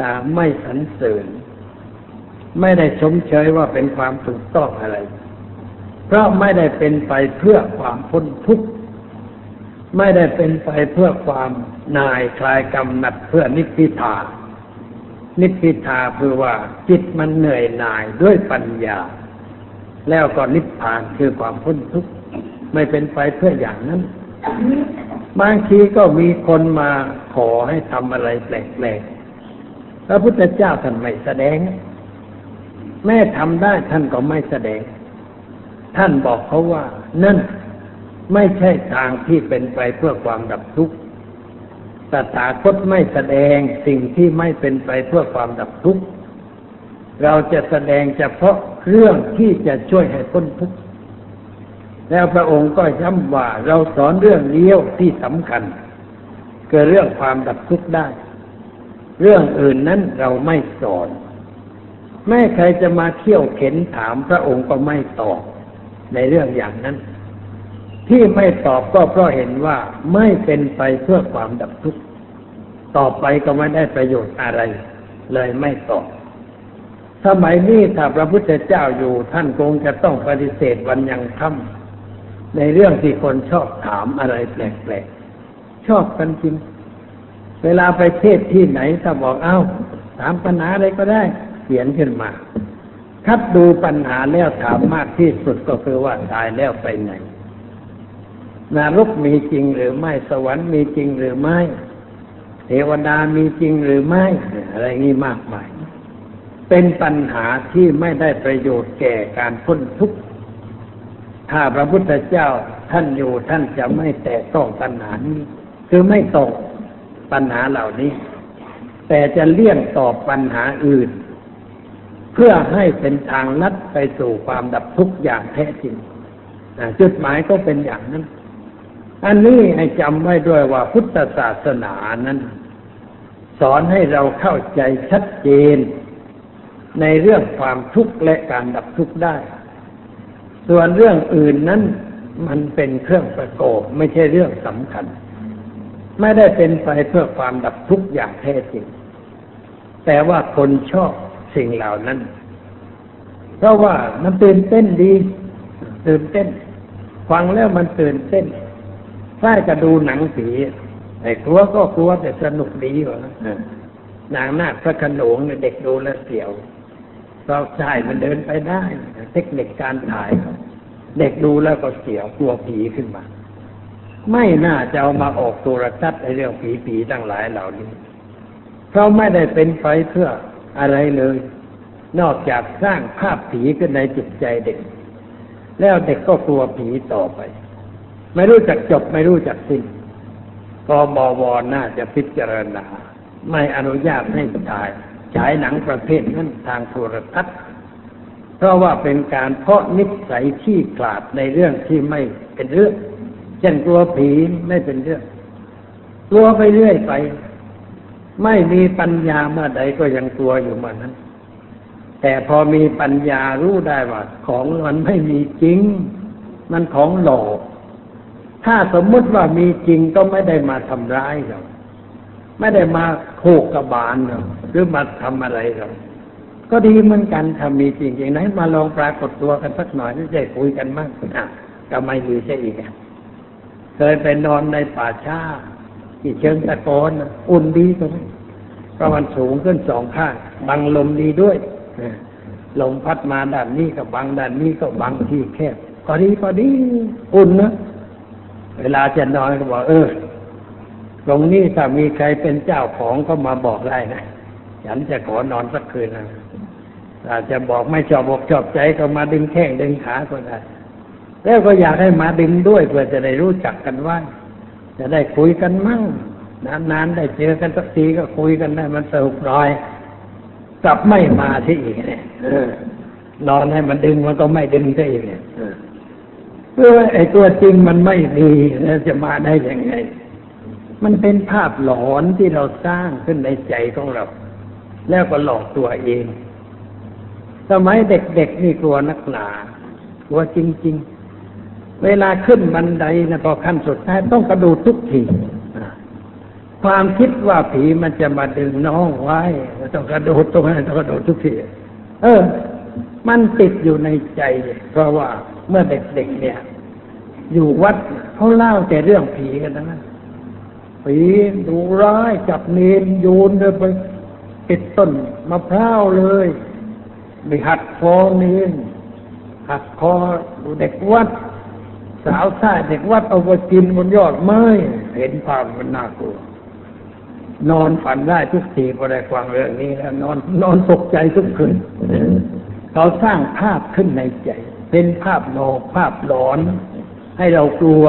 ตามไม่สรรเสริญไม่ได้ชมเชยว่าเป็นความถูกต้องอะไรเพราะไม่ได้เป็นไปเพื่อความพ้นทุกข์ไม่ได้เป็นไปเพื่อความหน่ายคลายกำหนัดเพื่อนิพพิทานิพพิทาคือว่าจิตมันเหนื่อยหน่ายด้วยปัญญาแล้วก็นิพพานคือความพ้นทุกข์ไม่เป็นไปเพื่ออย่างนั้นบางทีก็มีคนมาขอให้ทำอะไรแปลกๆพระพุทธเจ้าท่านไม่แสดงแม่ทำได้ท่านก็ไม่แสดงท่านบอกเขาว่านั่นไม่ใช่ทางที่เป็นไปเพื่อความดับทุกข์ตถาคตไม่แสดงสิ่งที่ไม่เป็นไปเพื่อความดับทุกข์เราจะแสดงเฉพาะเรื่องที่จะช่วยให้พ้นทุกข์แล้วพระองค์ก็ย้ำว่าเราสอนเรื่องเดียวที่สำคัญคือเรื่องความดับทุกข์ได้เรื่องอื่นนั้นเราไม่สอนแม้ใครจะมาเที่ยวเข็นถามพระองค์ก็ไม่ตอบในเรื่องอย่างนั้นที่ไม่ตอบก็เพราะเห็นว่าไม่เป็นไปเพื่อความดับทุกข์ต่อไปก็ไม่ได้ประโยชน์อะไรเลยไม่ตอบสมัยนี้ถ้าพระพุทธเจ้าอยู่ท่านคงจะต้องปฏิเสธวันยังค่ำในเรื่องที่คนชอบถามอะไรแปลกๆชอบกันจริงเวลาไปเทศที่ไหนถ้าบอกเอาถามปัญหาอะไรก็ได้เขียนขึ้นมาคัดดูปัญหาแล้วถามมากที่สุดก็คือว่าตายแล้วไปไหน นรกมีจริงหรือไม่สวรรค์มีจริงหรือไม่เทวดามีจริงหรือไม่อะไรงี้มากมายเป็นปัญหาที่ไม่ได้ประโยชน์แก่การพ้นทุกข์ถ้าพระพุทธเจ้าท่านอยู่ท่านจะไม่แตะต้องปัญหานี้คือไม่ตกปัญหาเหล่านี้แต่จะเลี่ยงตอบปัญหาอื่นเพื่อให้เป็นทางลัดไปสู่ความดับทุกข์อย่างแท้จริงจุดหมายก็เป็นอย่างนั้นอันนี้ให้จำไว้ด้วยว่าพุทธศาสนานั้นสอนให้เราเข้าใจชัดเจนในเรื่องความทุกข์และการดับทุกข์ได้ส่วนเรื่องอื่นนั้นมันเป็นเครื่องประกอบไม่ใช่เรื่องสำคัญไม่ได้เป็นไปเพื่อความดับทุกข์อย่างแท้จริงแต่ว่าคนชอบสิ่งเหล่านั้นเพราะว่ามันตื่นเต้นดีตื่นเต้นฟังแล้วมันตื่นเต้นถ้าจะดูหนังผีไอ้กลัวก็กลัวแต่สนุกดีวะนางนาคพระโขนงเนี่ยเด็กดูแล้วเสียวเราใช่มันเดินไปได้เทคนิคการถ่ายเด็กดูแล้วก็เสียวกลัวผีขึ้นมาไม่น่าจะเอามาออกโทรทัศน์ไอ้เรื่องผีๆทั้งหลายเหล่านี้เพราะไม่ได้เป็นไปเพื่ออะไรเลยนอกจากสร้างภาพผีขึ้นในจิตใจเด็กแล้วเด็กก็กลัวผีต่อไปไม่รู้จักจบไม่รู้จักสิ้นกมว.น่าจะพิจารณาไม่อนุญาตให้ฉายหนังประเภทนั้นทางโทรทัศน์เพราะว่าเป็นการเพาะนิสัยที่ขลาดในเรื่องที่ไม่เป็นเรื่องเช่นกลัวผีไม่เป็นเรื่องกลัวไปเรื่อยไปไม่มีปัญญาเมื่อใดก็ยังกลัวอยู่เหมือนนั้นแต่พอมีปัญญารู้ได้ว่าของมันไม่มีจริงมันของหลอกถ้าสมมุติว่ามีจริงก็ไม่ได้มาทำร้ายเราไม่ได้มาโขกกระบาลเราหรือมาทำอะไรเราก็ดีเหมือนกันถ้ามีจริงอย่างนั้นมาลองปรากฏตัวกันสักหน่อยจะได้คุยกันมากก็ไม่มีใช่อีกเคยไปนอนในป่าช้าที่เชิงตะกอนอุ่นดีตรงนั้นเพราะมันสูงขึ้นสองข้างบังลมดีด้วยลมพัดมาด้านนี้ก็บังด้านนี้ก็บังที่แคบพอดีอุ่นนะเวลาจะนอนก็บอกตรงนี้ถ้ามีใครเป็นเจ้าของก็มาบอกได้นะฉันจะขอนอนสักคืนนะอาจจะบอกไม่ชอบอกชอบใจก็มาดึงแข้งดึงขาก็ได้แล้วก็อยากให้มาดึงด้วยเพื่อจะได้รู้จักกันว่าจะได้คุยกันมั่งนานๆได้เจอกันสักทีก็คุยกันได้มันสนุกหน่อยกลับไม่มาที่อีกเนี่ยนอนให้มันดึงมันก็ไม่ดึงซะอีกเนี่ยเพื่อไอ้ตัวจริงมันไม่ดีแล้วจะมาได้ยังไงมันเป็นภาพหลอนที่เราสร้างขึ้นในใจของเราแล้วก็หลอกตัวเองสมัยเด็กๆนี่กลัวนักหนากลัวจริงๆเวลาขึ้นบันไดนะพอขั้นสุดท้ายต้องกระโดดทุกทีความคิดว่าผีมันจะมาดึงน้องไว้ต้องกระโดดตรงนั้นต้องกระโดดทุกทีมันติดอยู่ในใจเพราะว่าเมื่อเด็กๆเนี่ยอยู่วัดเขาเล่าแต่เรื่องผีกันทั้งนั้นผีดุร้ายจับเนรโยนเลยไปติดต้นมะพร้าวเลยไปหักคอเนรหักคอเด็กวัดสาวใต้เด็กวัดเอาไปกินบนยอดไม้เห็นภาพมันน่ากลัวนอนฝันได้ทุกทีพอได้ฟังเรื่องนี้แล้วนอนตกใจทุกคืนเขาสร้างภาพขึ้นในใจเป็นภาพหลอกภาพหลอนให้เรากลัว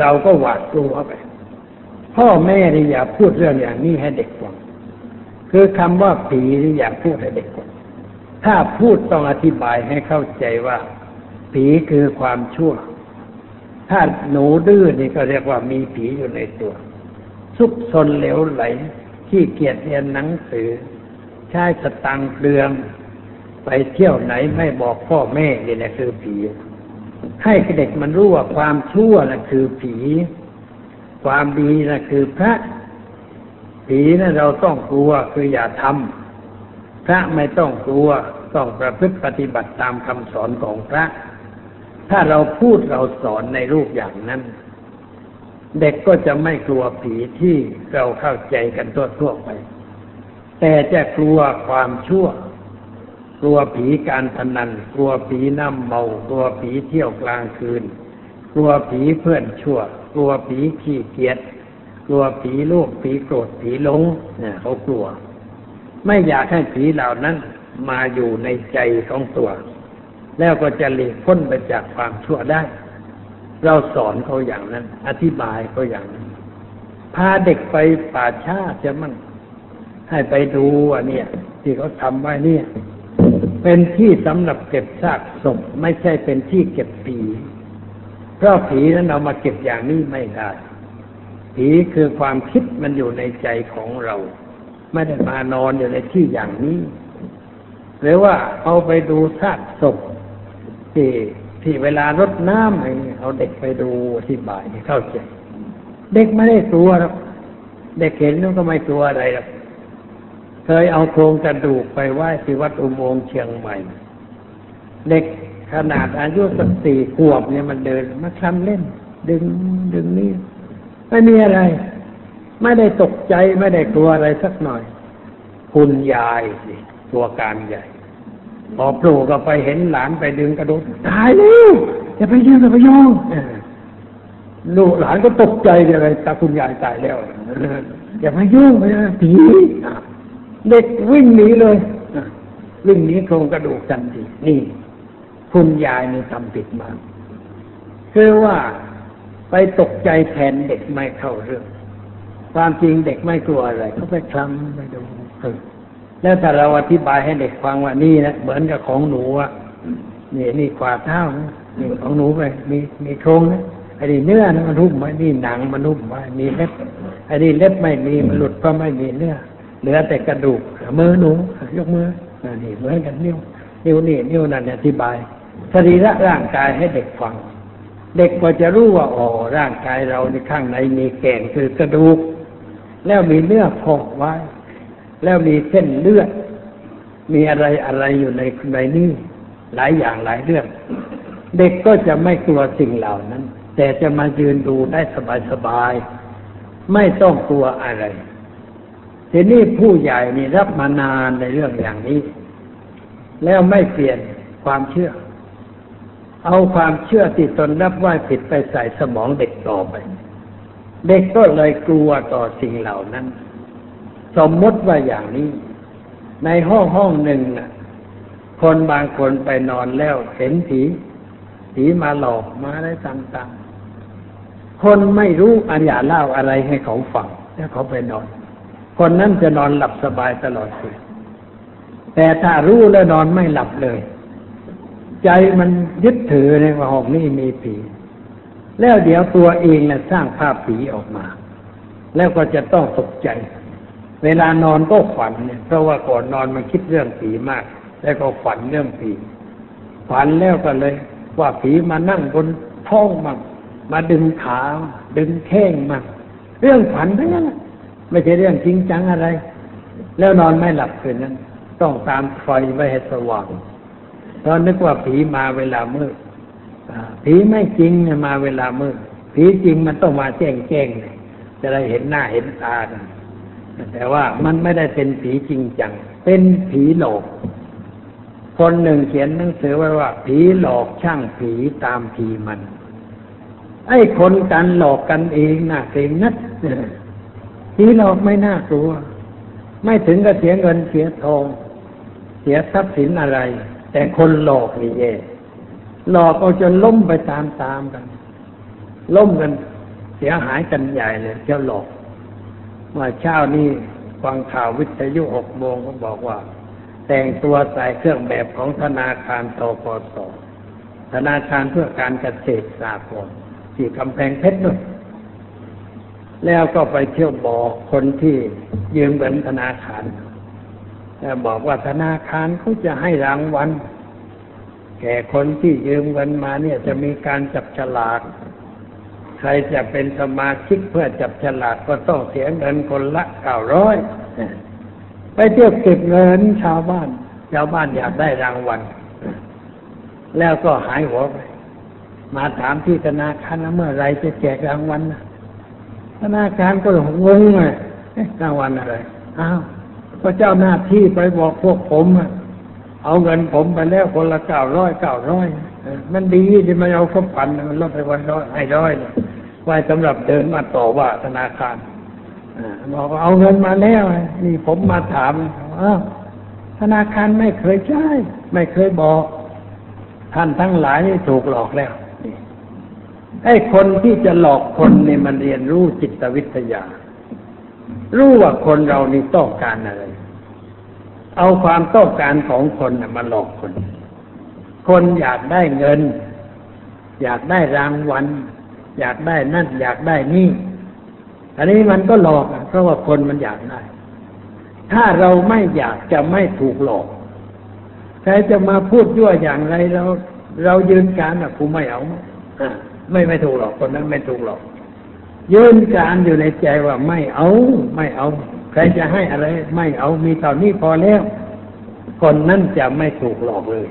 เราก็หวาดกลัวไปพ่อแม่นี่อย่าพูดเรื่องอย่างนี้ให้เด็กฟังคือคำว่าผีนี่อย่าพูดให้เด็กฟังถ้าพูดต้องอธิบายให้เข้าใจว่าผีคือความชั่วถ้าหนูดื้อนี่ก็เรียกว่ามีผีอยู่ในตัวซุกซนเหลวไหลขี้เกียจเรียนหนังสือใช้สตางค์เปลืองไปเที่ยวไหนไม่บอกพ่อแม่นี่แหละคือผีให้เด็กมันรู้ว่าความชั่วน่ะคือผีความดีน่ะคือพระผีน่ะเราต้องกลัวคืออย่าทำพระไม่ต้องกลัวต้องประพฤติปฏิบัติตามคำสอนของพระถ้าเราพูดเราสอนในรูปอย่างนั้นเด็กก็จะไม่กลัวผีที่เราเข้าใจกันทั่วๆไปแต่จะกลัวความชั่วกลัวผีการพนันกลัวผีน้ำเมากลัวผีเที่ยวกลางคืน กลัวผีเพื่อนชั่วกลัวผีขี้เกียจกลัวผีโลภผีโกรธผีหลงเนี่ยเขากลัวไม่อยากให้ผีเหล่านั้นมาอยู่ในใจของตัวแล้วก็จะหลีกพ้นไปจากความชั่วได้เราสอนเขาอย่างนั้นอธิบายเขาอย่างนั้นพาเด็กไปป่าช้าจะมั่งให้ไปดูอันนี้ที่เขาทำไว้เนี่ยเป็นที่สำหรับเก็บซากศพไม่ใช่เป็นที่เก็บผีเพราะผีนั้นเอามาเก็บอย่างนี้ไม่ได้ผีคือความคิดมันอยู่ในใจของเราไม่ได้มานอนอยู่ในที่อย่างนี้หรือว่าเอาไปดูซากศพที่เวลารดน้ำอะไรเอาเด็กไปดูที่บ่ายเข้าใจเด็กไม่ได้กลัวหรอกเด็กเห็นแล้วก็ไม่กลัวอะไรหรอกเคยเอาโครงกระดูกไปไหว้ที่วัดอุโมงค์เชียงใหม่เด็กขนาดอายุสัก4 ขวบเนี่ยมันเดินมาคลำเล่นดึงนี่ไม่มีอะไรไม่ได้ตกใจไม่ได้กลัวอะไรสักหน่อยคุณยายสิตัวการใหญ่พอปลูกก็ไปเห็นหลานไปดึงกระโดดตายแล้วอย่าไปยืนอย่าไปย่องลูกหลานก็ตกใจอะไรตาคุณยายตายแล้วอย่ามายุ่งไปนะผีเด็กวิ่งหนีเลยวิ่งหนีโครงกระดูกทันทีนี่คุณยายนี่ทำผิดมากคือว่าไปตกใจแทนเด็กไม่เข้าเรื่องความจริงเด็กไม่กลัวอะไรเขาไปคลำไปดูแล้วถ้าเราอธิบายให้เด็กฟังว่านี่นะเหมือนกับของหนูอ่ะนี่ขวาเท้านะนี่ของหนูไปมีโครงนะไอ้นี่เนื้อนะมันหุ้มไว้นี่หนังมันหุ้มไว้มีเล็บไอ้นี่เล็บไม่มีมันหลุดก็ไม่มีเนื้อเหลือแต่กระดูกมือหนูยกมือนี่เหมือนกันนิ้วนี่นิ้วนั่นอธิบายสรีระร่างกายให้เด็กฟังเด็กก็จะรู้ว่าอ๋อร่างกายเราในข้างในมีแกนคือกระดูกแล้วมีเนื้อพอกไว้แล้วมีเส้นเลือดมีอะไรอยู่ในนี้หลายอย่างหลายเรื่องเด็กก็จะไม่กลัวสิ่งเหล่านั้นแต่จะมายืนดูได้สบายๆไม่ต้องกลัวอะไรทีนี้ผู้ใหญ่นี่รับมานานในเรื่องอย่างนี้แล้วไม่เปลี่ยนความเชื่อเอาความเชื่อที่ตนรับไว้ผิดไปใส่สมองเด็กต่อไปเด็กก็เลยกลัวต่อสิ่งเหล่านั้นสมมติว่าอย่างนี้ในห้องหนึ่งน่ะคนบางคนไปนอนแล้วเห็นผีมาหลอกมาอะไรต่างๆคนไม่รู้อันอย่าเล่าอะไรให้เขาฟังแล้วเขาไปนอนคนนั้นจะนอนหลับสบายตลอดคืนแต่ถ้ารู้แล้วนอนไม่หลับเลยใจมันยึดถือในว่าห้องนี้มีผีแล้วเดี๋ยวตัวเองน่ะสร้างภาพผีออกมาแล้วก็จะต้องตกใจเวลานอนก็ฝันเนี่ยเพราะว่าก่อนนอนมันคิดเรื่องผีมากแล้วก็ฝันเรื่องผีฝันแล้วก็เลยว่าผีมานั่งบนท้องมั่งมาดึงขาดึงแข้งมั่งเรื่องฝันทั้งนั้นไม่ใช่เรื่องจริงจังอะไรแล้วนอนไม่หลับคืนนั้นต้องตามไฟไว้ให้สว่างตอนนึกว่าผีมาเวลามืดผีไม่จริงเนี่ยมาเวลามืดผีจริงมันต้องมาแจ้งเลยจะได้เห็นหน้าเห็นตากันแต่ว่ามันไม่ได้เป็นผีจริงจังเป็นผีหลอกคนหนึ่งเขียนหนังสือไว้ว่าผีหลอกช่างผีตามผีมันไอ้คนกันหลอกกันเองน่าเกรงนักผีหลอกไม่น่ากลัวไม่ถึงกับเสียเงินเสียทองเสียทรัพย์สินอะไรแต่คนหลอกนี่เองหลอกเอาจนล้มไปตามกันล้มกันเสียหายกันใหญ่เลยเจ้าหลอกว่าเช้านี้ฟังข่าววิทยุ 6 โมงก็บอกว่าแต่งตัวใส่เครื่องแบบของธนาคารธกส.ธนาคารเพื่อการเกษตรสหกรณ์ที่กำแพงเพชรด้วยแล้วก็ไปเที่ยวบอกคนที่ยืมเงินธนาคารแล้วบอกว่าธนาคารเขาจะให้รางวัลแก่คนที่ยืมเงินมาเนี่ยจะมีการจับฉลากใครจะเป็นสมาชิกเพื่อจับฉลากก็ต้องเสียเงินคนละ900ไปเที่ยวเก็บเงินชาวบ้านอยากได้รางวัลแล้วก็หายหัวไปมาถามที่ธนาคารเมื่อไรจะแจกรางวัลนะธนาคารก็งงเลยรางวัลอะไรอ้าวก็เจ้าหน้าที่ไปบอกพวกผมเอาเงินผมไปแล้วคนละ900 มันดีที่มันเอาสมปันมันลดไปวันร้อยไอ้ร้อยเลยไว้สำหรับเดินมาต่อว่าธนาคารบอกว่าเอาเงินมาแล้วนี่ผมมาถามธนาคารไม่เคยใช้ไม่เคยบอกท่านทั้งหลายนี่ถูกหลอกแล้วไอ้คนที่จะหลอกคนนี่มันเรียนรู้จิตวิทยารู้ว่าคนเรานี่ต้องการอะไรเอาความต้องการของคนมาหลอกคนคนอยากได้เงินอยากได้รางวัลอยากได้นั่นอยากได้นี่อันนี้มันก็หลอกเพราะว่าคนมันอยากได้ถ้าเราไม่อยากจะไม่ถูกหลอกใครจะมาพูดยั่วอย่างไรเรายืนการกูไม่เอาไม่ถูกหลอกคนนั้นไม่ถูกหลอกยืนการอยู่ในใจว่าไม่เอาใครจะให้อะไรไม่เอามีเท่านี้พอแล้วคนนั้นจะไม่ถูกหลอกเลย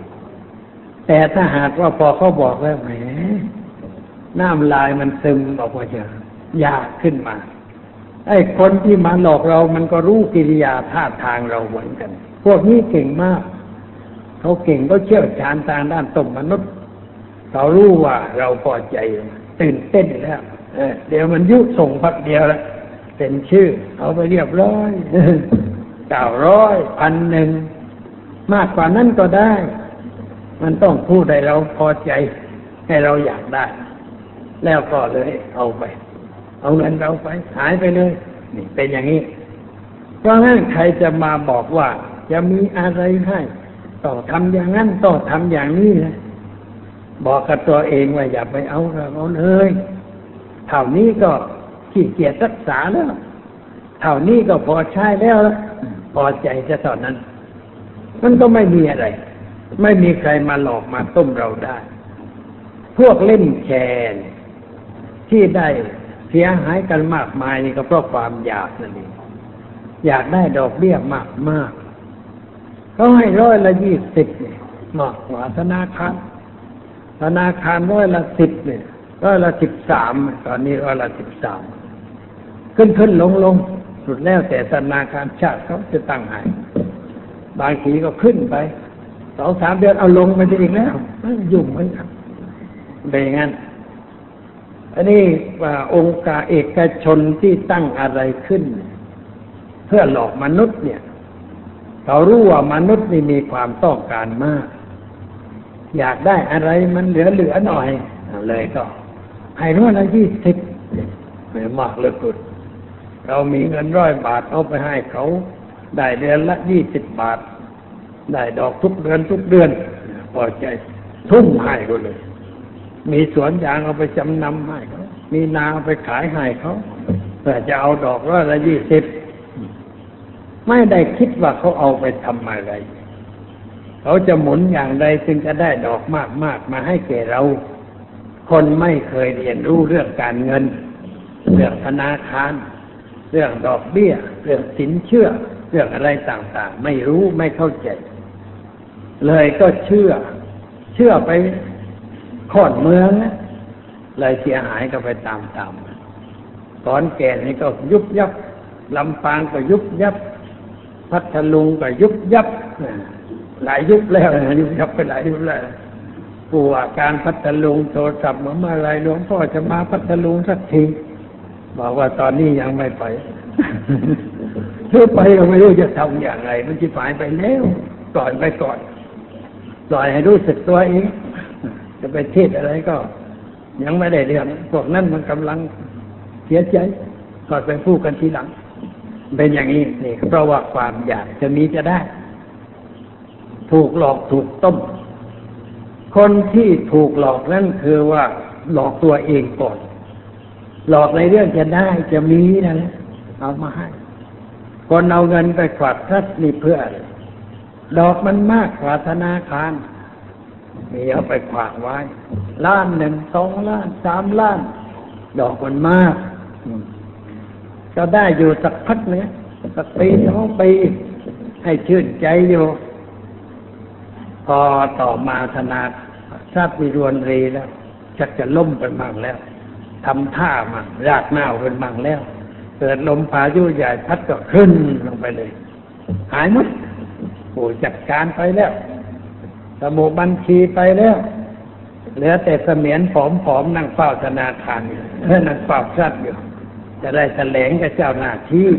แต่ถ้าหากว่าพอเขาบอกแล้วแหมน้ำลายมันซึมออกมาเยอะยากขึ้นมาไอ้คนที่มาหลอกเรามันก็รู้กิริยาท่าทางเราเหมือนกันพวกนี้เก่งมากเขาเก่งเขาเชี่ยวชาญทางด้านสมมนุษย์เขารู้ว่าเราพอใจตื่นเต้นแล้วเดี๋ยวมันยุส่งพักเดียวแล้วเป็นชื่อเอาไปเรียบร้อย900 1,000มากกว่านั้นก็ได้มันต้องพูดให้เราพอใจให้เราอยากได้แล้วก็เลยเอาเงินเราไปหายไปเลยนี่เป็นอย่างนี้เพราะงั้นใครจะมาบอกว่าจะมีอะไรให้ต้องทำอย่างนั้นต้องทำอย่างนี้นะบอกกับตัวเองว่าอย่าไปเอาเลยเท่านี้ก็ขี้เกียจรักษาแล้วเท่านี้ก็พอใช้แล้วพอใจจะตอนนั้นมันก็ไม่มีอะไรไม่มีใครมาหลอกมาต้มเราได้พวกเล่นแชร์ที่ได้เสียหายกันมากมายนี่ก็เพราะความอยากนั่นเองอยากได้ดอกเบี้ยมากเขาให้20%เนี่ยมากกว่าธนาคาร10%เนี่ย13%ตอนนี้13%ขึ้นลงสุดแล้วแต่ธนาคารชาติเขาจะตั้งให้บางทีก็ขึ้นไป2-3 เดือนเอาลงไปอีกแล้วยุ่งไหมครับเป็นอย่างนั้นอันนี้องค์การเอกชนที่ตั้งอะไรขึ้นเพื่อหลอกมนุษย์เนี่ยเขารู้ว่ามนุษย์นี่มีความต้องการมากอยากได้อะไรมันเหลือหน่อยเลยก็ให้20%ไม่มากเลยกุดเรามีเงิน100 บาทเอาไปให้เขาได้เดือนละ20 บาทได้ดอกทุกเดือนพอใจทุ่มให้เขาเลยมีสวนยางเอาไปจำนำให้เขามีนาเอาไปขายให้เขาแต่จะเอาดอก20%ไม่ได้คิดว่าเขาเอาไปทำอะไรเขาจะหมุนอย่างใดจึงจะได้ดอกมากมาให้แก่เราคนไม่เคยเรียนรู้เรื่องการเงินเรื่องธนาคารเรื่องดอกเบี้ยเรื่องสินเชื่อเรื่องอะไรต่างๆไม่รู้ไม่เข้าใจเลยก็เชื่อไปขอดเมืองนะเลยเสียหายก็ไปตามขอนแก่นนี่ก็ยุบยับลำปางก็ยุบยับพัทลุงก็ยุบยับหลายยุบแล้วยุบยับไปหลายยุบแล้วผู้ว่าการพัทลุงโทรศัพท์มาอะไรหลวงพ่อจะมาพัทลุงสักทีบอกว่าตอนนี้ยังไม่ไปถ้าไปก็ไม่รู้จะทำอย่างไรมันจะหายไปแล้วก่อนปล่อยให้รู้สึกตัวเองจะไปเทศอะไรก็ยังไม่ได้เรื่องพวกนั้นมันกำลังเสียใจก่อนไปพูดกันทีหลังเป็นอย่างนี้นี่เพราะว่าความอยากจะมีจะได้ถูกหลอกถูกต้มคนที่ถูกหลอกนั่นคือว่าหลอกตัวเองก่อนหลอกในเรื่องจะได้จะมีนะเอามาให้คนเอาเงินไปขวักทัดนี่เพื่อดอกมันมากกว่าธนาคารมีเอาไปขวางไว้1 ล้าน 2 ล้าน 3 ล้านดอกมันมากก็ได้อยู่สักพักนึงสักปี2 ปีให้ชื่นใจอยู่พอต่อมาธนาคารทราบมีรวนรีแล้วชักจะล่มเป็นมั่งแล้วทำท่ามั่งรากหน้าเป็นมั่งแล้วเกิดลมพายุใหญ่พัดก็ขึ้นลงไปเลยหายหมดผู้จัดการไปแล้วสมุดบัญชีไปแล้ว เหลือแต่เสมียนผอมๆนั่งเฝ้าธนาคารเพื่อนั่งเฝ้าทรัพย์อยู่จะได้แถลงกับเจ้าหน้าที่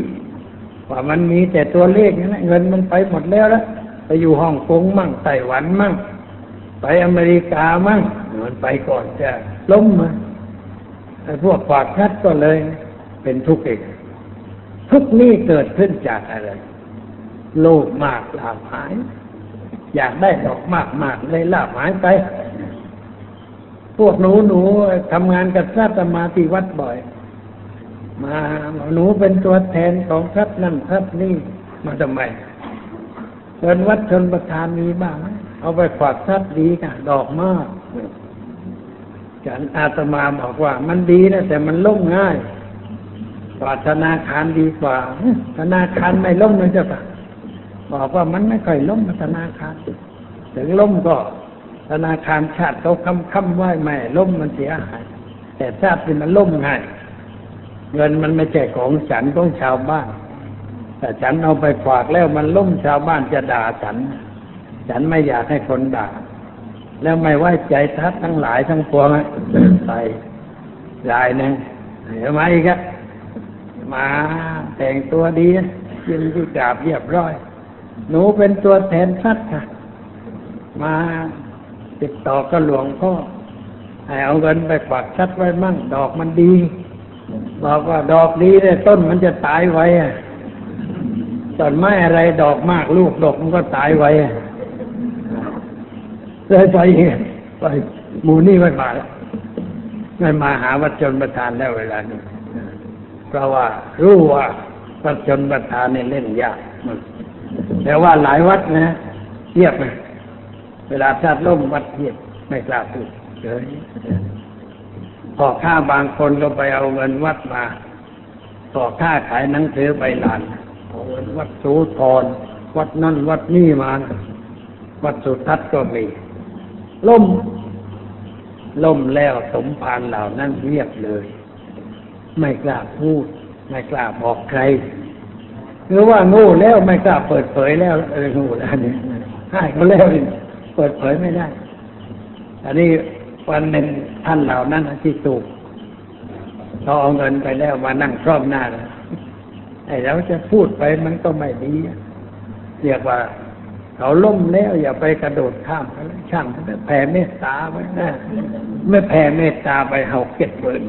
ว่ามันมีแต่ตัวเลขนั่นแหละเงินมันไปหมดแล้วละไปอยู่ฮ่องกงมั่งไต้หวันมั่งไปอเมริกามั่งมันไปก่อนจะล้มมาไอ้พวกฝากคัดก็เลยเป็นทุกข์เองทุกข์นี้เกิดขึ้นจากอะไรโลภมากลาภหายอยากได้ดอกมากๆเลยลาภหายไปพวกหนูทำงานกับพระธรรมาที่วัดบ่อยมาหนูเป็นตัวแทนของพระนั่นพระนี่มาทำไมเงินวัดชนประทานมีบ้างเอาไปฝากทรัพย์ดีค่ะดอกมากฉันอาตมาบอกว่ามันดีนะแต่มันล่มง่ายฝากธนาคารดีกว่าธนาคารไม่ล่มนะเจ้าค่ะบอกว่ามันไม่ค่อยล่มธนาคารถึงล่มก็ธนาคารชาติเขาค้ำไว้ไม่ล่มมันเสียหายแต่ทรัพย์มันล่มง่ายเงินมันไม่ใช่ของฉันของชาวบ้านแต่ฉันเอาไปฝากแล้วมันล่มชาวบ้านจะด่าฉันไม่อยากให้คนด่าแล้วไม่ไว้ใจทัศทั้งหลายทั้งปวงใส่ลายหนึ่งเห็นไหมครับมาแต่งตัวดียินที่กราบเรียบร้อยหนูเป็นตัวแทนทัศค่ะมาติดต่อกับหลวงพ่อให้เอาเงินไปฝากทัศไว้มั่งดอกมันดีบอกว่าดอกดีแต่ต้นมันจะตายไว้ต้นไม้อะไรดอกมากลูกดอกมันก็ตายไว้เลยไปหมู่นี่ไม่มาหาวัดชนประธานแล้วเวลานี้เพราะว่ารู้ว่าวัดชนประธานเนี่ยเล่นยากแต่ว่าหลายวัดนะเทียบนะเวลาชาติล่มวัดเทียบไม่กล้าพูดเลยพอค่าบางคนก็ไปเอาเงินวัดมาต่อค่าขายหนังสือไปหลานเอาเงินวัดสูทรวัดนั่นวัดนี่มาวัดสุทัศน์ก็มีล่มแล้วสมภารเหล่านั้นเงียบเลยไม่กล้าพูดไม่กล้าบอกใครหรือว่าโง่แล้วไม่กล้าเปิดเผยแล้วโง่แล้วเนี่ยให้เขาแล้วเปิดเผยไม่ได้อันนี้วันหนึ่งท่านเหล่านั้นที่ถูกเขาเอาเงินไปแล้วมานั่งครอบหน้าไอ้เราจะพูดไปมันก็ไม่ดีเรียกว่าเขาล่มแล้วอย่าไปกระโดดข้ามเขาช่างเขาแผ่เมตตาไว้นะไม่แผ่เมตตาไปหกเจ็ดหมื่น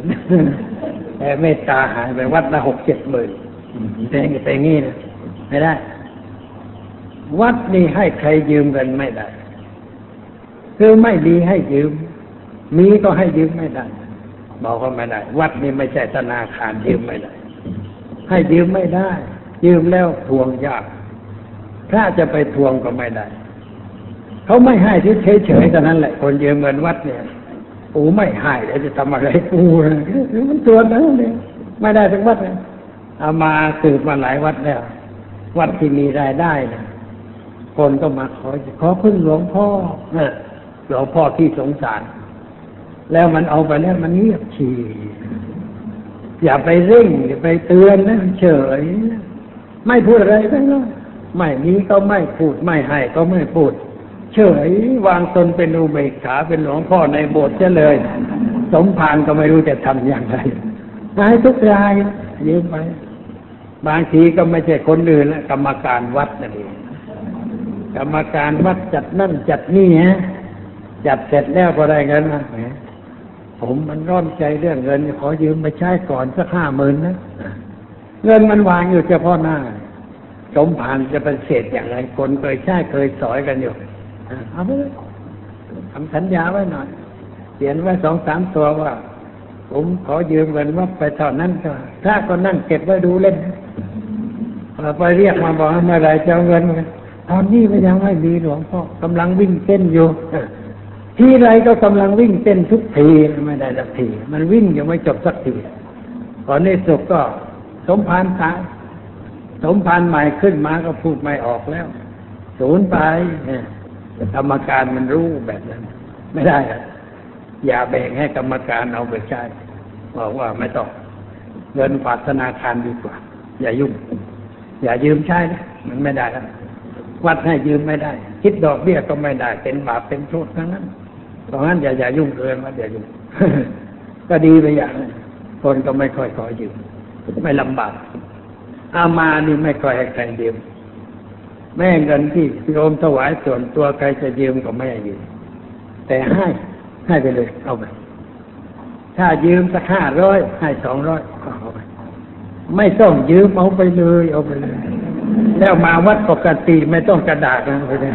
แผ่เมตตาหายไปวัดละ6-7 หมื่นแต่งี้นะไม่ได้วัดนี่ให้ใครยืมกันไม่ได้คือไม่ดีให้ยืมมีก็ให้ยืมไม่ได้บอกเขาไม่ได้วัดนี่ไม่ใช่ธนาคารยืมไม่ได้ให้ยืมไม่ได้ยืมแล้วทวงยากถ้าจะไปทวงก็ไม่ได้เขาไม่ให้เฉยๆแต่นั้นแหละคนยืมเงินวัดเนี่ยปูไม่ให้แล้วจะทำอะไรปูมันตัวนั้นเลยไม่ได้ทั้งวัดเลยเอามาสืบมาหลายวัดแล้ววัดที่มีรายได้นะคนก็มาขอพึ่งหลวงพ่อหลวงพ่อที่สงสารแล้วมันเอาไปแล้วมันเงียบชีอย่าไปเร่งอย่าไปเตือนนะเฉยไม่พูดอะไรทั้งนั้นไม่มีก็ไม่พูดไม่ให้ก็ไม่พูดเฉยวางตนเป็นอุเบกขาเป็นหลวงพ่อในโบสถ์เลยสมภารก็ไม่รู้จะทำอย่างไรให้ทุกรายยืมไปบางทีก็ไม่ใช่คนอื่นละกรรมการวัดนั่นเองกรรมการวัดจัดนั่นจัดนี่ฮะจัดเสร็จแล้วก็ได้เงินนะผมมันร้อนใจเรื่องเงินขอยืมไปใช้ก่อนสัก 50,000 นะเงินมันวางอยู่เฉพาะหน้าสมภารจะเป็นเศษอย่างไรคนเคยใช้เคยสอยกันอยู่เอาไปทำสัญญาไว้หน่อยเขียนไว้ 2-3 ตัวว่าผมขอยืมเงินวัดไปเท่านั้นก็ถ้าก็นั่งเก็บไว้ดูเล่นไปเรียกมาบอกเมื่อไรจะเอาเงินตอนนี้มันยังไม่มีหลวงพ่อกำลังวิ่งเต้นอยู่ทีไรก็กำลังวิ่งเต้นทุกทีไม่ได้สักทีมันวิ่งยังไม่จบสักทีตอนนี้สุกก็สมภารตายสมภารใหม่ขึ้นมาก็พูดไม่ออกแล้วสูญไปกรรมการมันรู้แบบนั้นไม่ได้อย่าแบ่งให้กรรมการเอาไปใช้บอกว่าไม่ต้องเงินฝากธนาคารดีกว่าอย่ายุ่งอย่ายืมใช้นะมันไม่ได้แล้ววัดให้ยืมไม่ได้คิดดอกเบี้ยก็ไม่ได้เป็นบาปเป็นโทษทั้งนั้น เพราะงั้นอย่ายุ่งเกินมันอย่ายุ่งก็ดีไปอย่างคนก็ไม่ค่อยขอยืมไม่ลำบากอามานี่ไม่ค่อยให้ใครยืมแม่เงินที่โยมถวายส่วนตัวใครจะยืมก็ไม่ให้ยืมแต่ให้ไปเลยเอาไปถ้ายืมสัก500ให้200ก็เอาไปไม่ต้องยืมเอาไปเลยเอาไปเลยแล้วมาวัดปกติไม่ต้องกระดาษนะไปเลย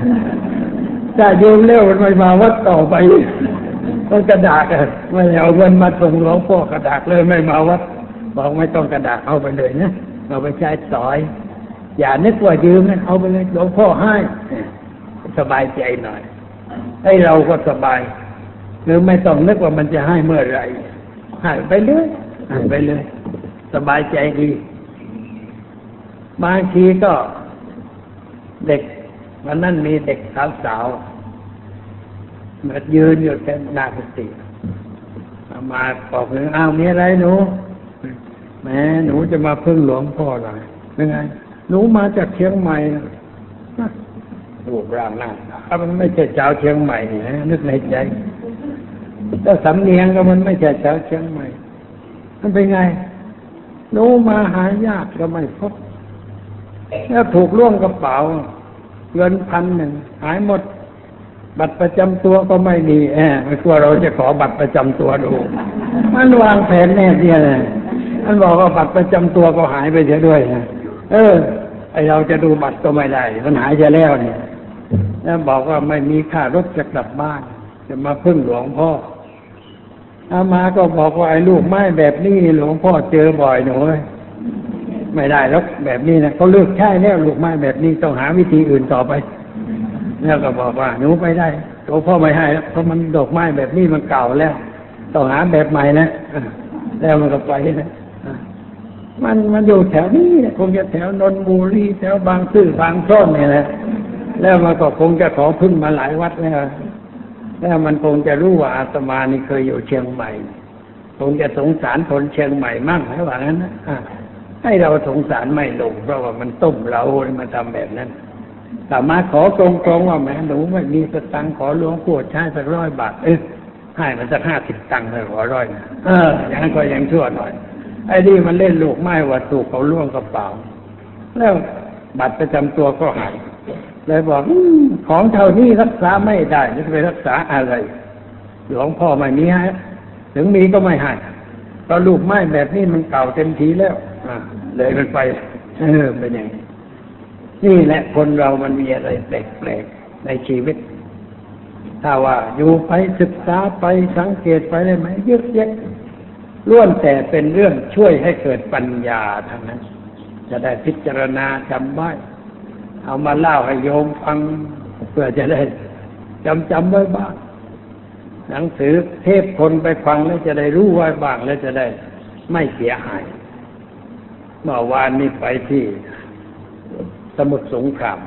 ถ้ายืมเร็วมันไม่มาวัดต่อไปต้องกระดาษไม่เอาเงินมาส่งหลวงพ่อกระดาษเลยไม่มาวัดบอกไม่ต้องกระดาษเอาไปเลยนะเอาไปใช้สอยอย่านึกว่ายืมนะเอาไปเลยหลวงพ่อให้สบายใจหน่อยให้เราก็สบายหรือไม่ต้องนึกว่ามันจะให้เมื่อไหร่ให้ไปเลยให้ไปเลยสบายใจดีบางทีก็เด็กวันนั้นมีเด็กสาวมายืนอยู่แค่หน้ากุฏิมาบอกหนึ่งอ้าวมีอะไรหนูแม่หนูจะมาพึ่งหลวงพ่อหน่อยเป็นไงหนูมาจากเชียงใหม่รูปร่างหน้ามันไม่ใช่ชาวเชียงใหม่นี่นึกในใจแต่สำเนียงก็มันไม่ใช่ชาวเชียงใหม่มันเป็นไงหนูมาหายากก็ไม่พบแล้วถูกล่วงกระเป๋าเงิน1,000หายหมดบัตรประจำตัวก็ไม่มีไม่กลัวเราจะขอบัตรประจำตัวดูมันวางแผนแน่เดียวเลยมันบอกว่าบัตรประจำตัวก็หายไปเสียด้วยนะไอเราจะดูบัตรก็ไม่ได้มันหายไปแล้วเนี่ยแล้วบอกว่าไม่มีค่ารถจะกลับบ้านจะมาพึ่งหลวงพ่ออามาก็บอกว่าไอ้ลูกไม้แบบนี้หลวงพ่อเจอบ่อยหนูไม่ได้แล้วแบบนี้นะเขาเลิกใช้แล้วลูกไม้แบบนี้ต้องหาวิธีอื่นต่อไปแล้วก็บอกว่าหนูไม่ได้หลวงพ่อไม่ให้เพราะมันดอกไม้แบบนี้มันเก่าแล้วต้องหาแบบใหม่นะแล้วมันก็ไปนะมันอยู่แถวนี้คงจะแถวนนทบุรีแถวบางซื่อบางซ่อนเนี่ยนะแล้วมันก็คงจะขอพึ่งมาหลายวัดแล้วมันคงจะรู้ว่าอาตมานี่เคยอยู่เชียงใหม่คงจะสงสารคนเชียงใหม่มั่งหลายว่างั้นนะให้เราสงสารไม่ลงเพราะว่ามันต้มเรามาทำแบบนั้นแต่มาขอตรงๆว่าแม่หนูไม่มีสตังค์ขอหลวงปู่ใช้สัก100 บาทให้มันสัก50 ตังค์เลยขอร้อยนะอย่างนั้นก็ยังชั่วหน่อยไอ้นี่มันเล่นลูกไม้ว่าถูกเขาล่วงกระเป๋าแล้วบัตรประจำตัวก็หายเลยบอกของเท่านี้รักษาไม่ได้จะไปรักษาอะไรหลวงพ่อไม่มีให้ถึงมีก็ไม่ให้เพราะลูกไม้แบบนี้มันเก่าเต็มทีแล้วเลยมันไปเป็นอย่างนี้นี่แหละคนเรามันมีอะไรแปลกๆในชีวิตถ้าว่าอยู่ไปศึกษาไปสังเกตไปได้ไหมเยอะแยะล้วนแต่เป็นเรื่องช่วยให้เกิดปัญญาทั้งนั้นจะได้พิจารณาจำไว้เอามาเล่าให้โยมฟังเพื่อจะได้จำไว้บ้างหนังสือเทพคนไปฟังแล้วจะได้รู้ไว้บ้างแล้วจะได้ไม่เสียหายเมื่อวานนี้ไปที่สมุทรสงคราม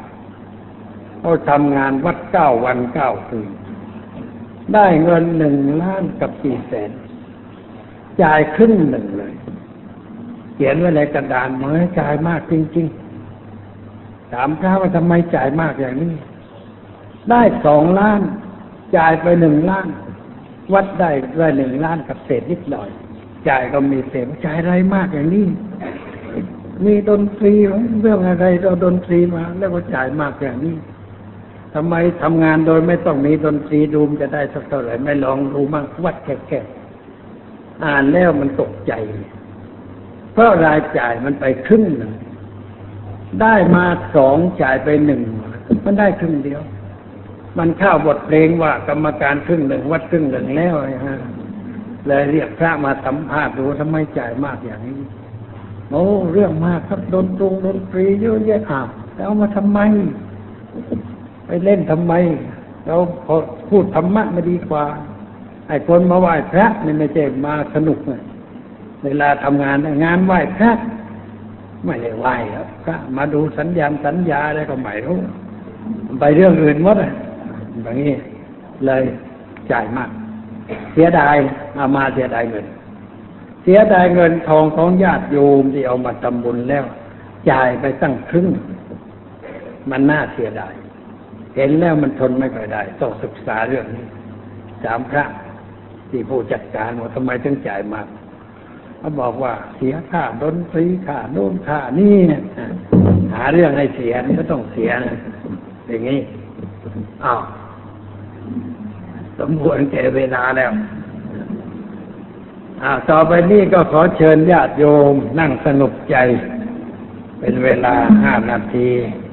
เขาทำงานวัด9 วัน 9 คืนได้เงิน1,400,000จ่ายครึ่ง 1เลยเขียนไว้ในกระดานน้อยจ่ายมากจริงๆถามข้าว่าทำไมจ่ายมากอย่างนี้ได้2 ล้านจ่ายไป1 ล้านวัดได้1 ล้านกับเศษนิดหน่อยจ่ายก็มีเศษจ่ายไรมากอย่างนี้มีดนตรีเรื่องอะไรเราดนตรีมาแล้วก็จ่ายมากอย่างนี้ทำไมทำงานโดยไม่ต้องมีดนตรีดูมจะได้สักเท่าไหร่ไม่ลองดูมั่งวัดแค่อ่านแล้วมันตกใจเพราะรายจ่ายมันไปครึ่ง 1ได้มา2จ่ายไป1มันได้ครึ่งเดียวมันเข้าบทเพลงว่ากรรมการครึ่ง 1วัดครึ่ง 1แล้วเลยเรียกพระมาสัมภาษณ์ดูทำไมจ่ายมากอย่างนี้โอ้เรื่องมากครับดนตรีเยอะแยะแล้วมาทำไมไปเล่นทำไมเราพอพูดธรรมะไม่ดีกว่าไอ้คนมาไหว้พระนี่ไม่ใช่มาสนุกนะเวลาทำงานงานไหว้พระไม่ได้ไหว้ครับพระมาดูสัญญาอะไรก็ไม่รู้ไปเรื่องอื่นหมดอย่างนี้เลยจ่ายมากเสียดายเอามาเสียดายเงินทองของญาติโยมที่เอามาทำบุญแล้วจ่ายไปตั้งครึ่งมันน่าเสียดายเห็นแล้วมันทนไม่ค่อยได้ต้องศึกษาเรื่องนี้ 3 ครั้งที่ผู้จัดการว่าทำไมถึงจ่ายมากเขาบอกว่าเสียค่าดนตรีค่าโน่นค่านี่หาเรื่องให้เสียก็ต้องเสียอย่างนี้อ้าวสมควรแก่เวลาแล้วต่อไปนี้ก็ขอเชิญญาติโยมนั่งสงบใจเป็นเวลา5 นาที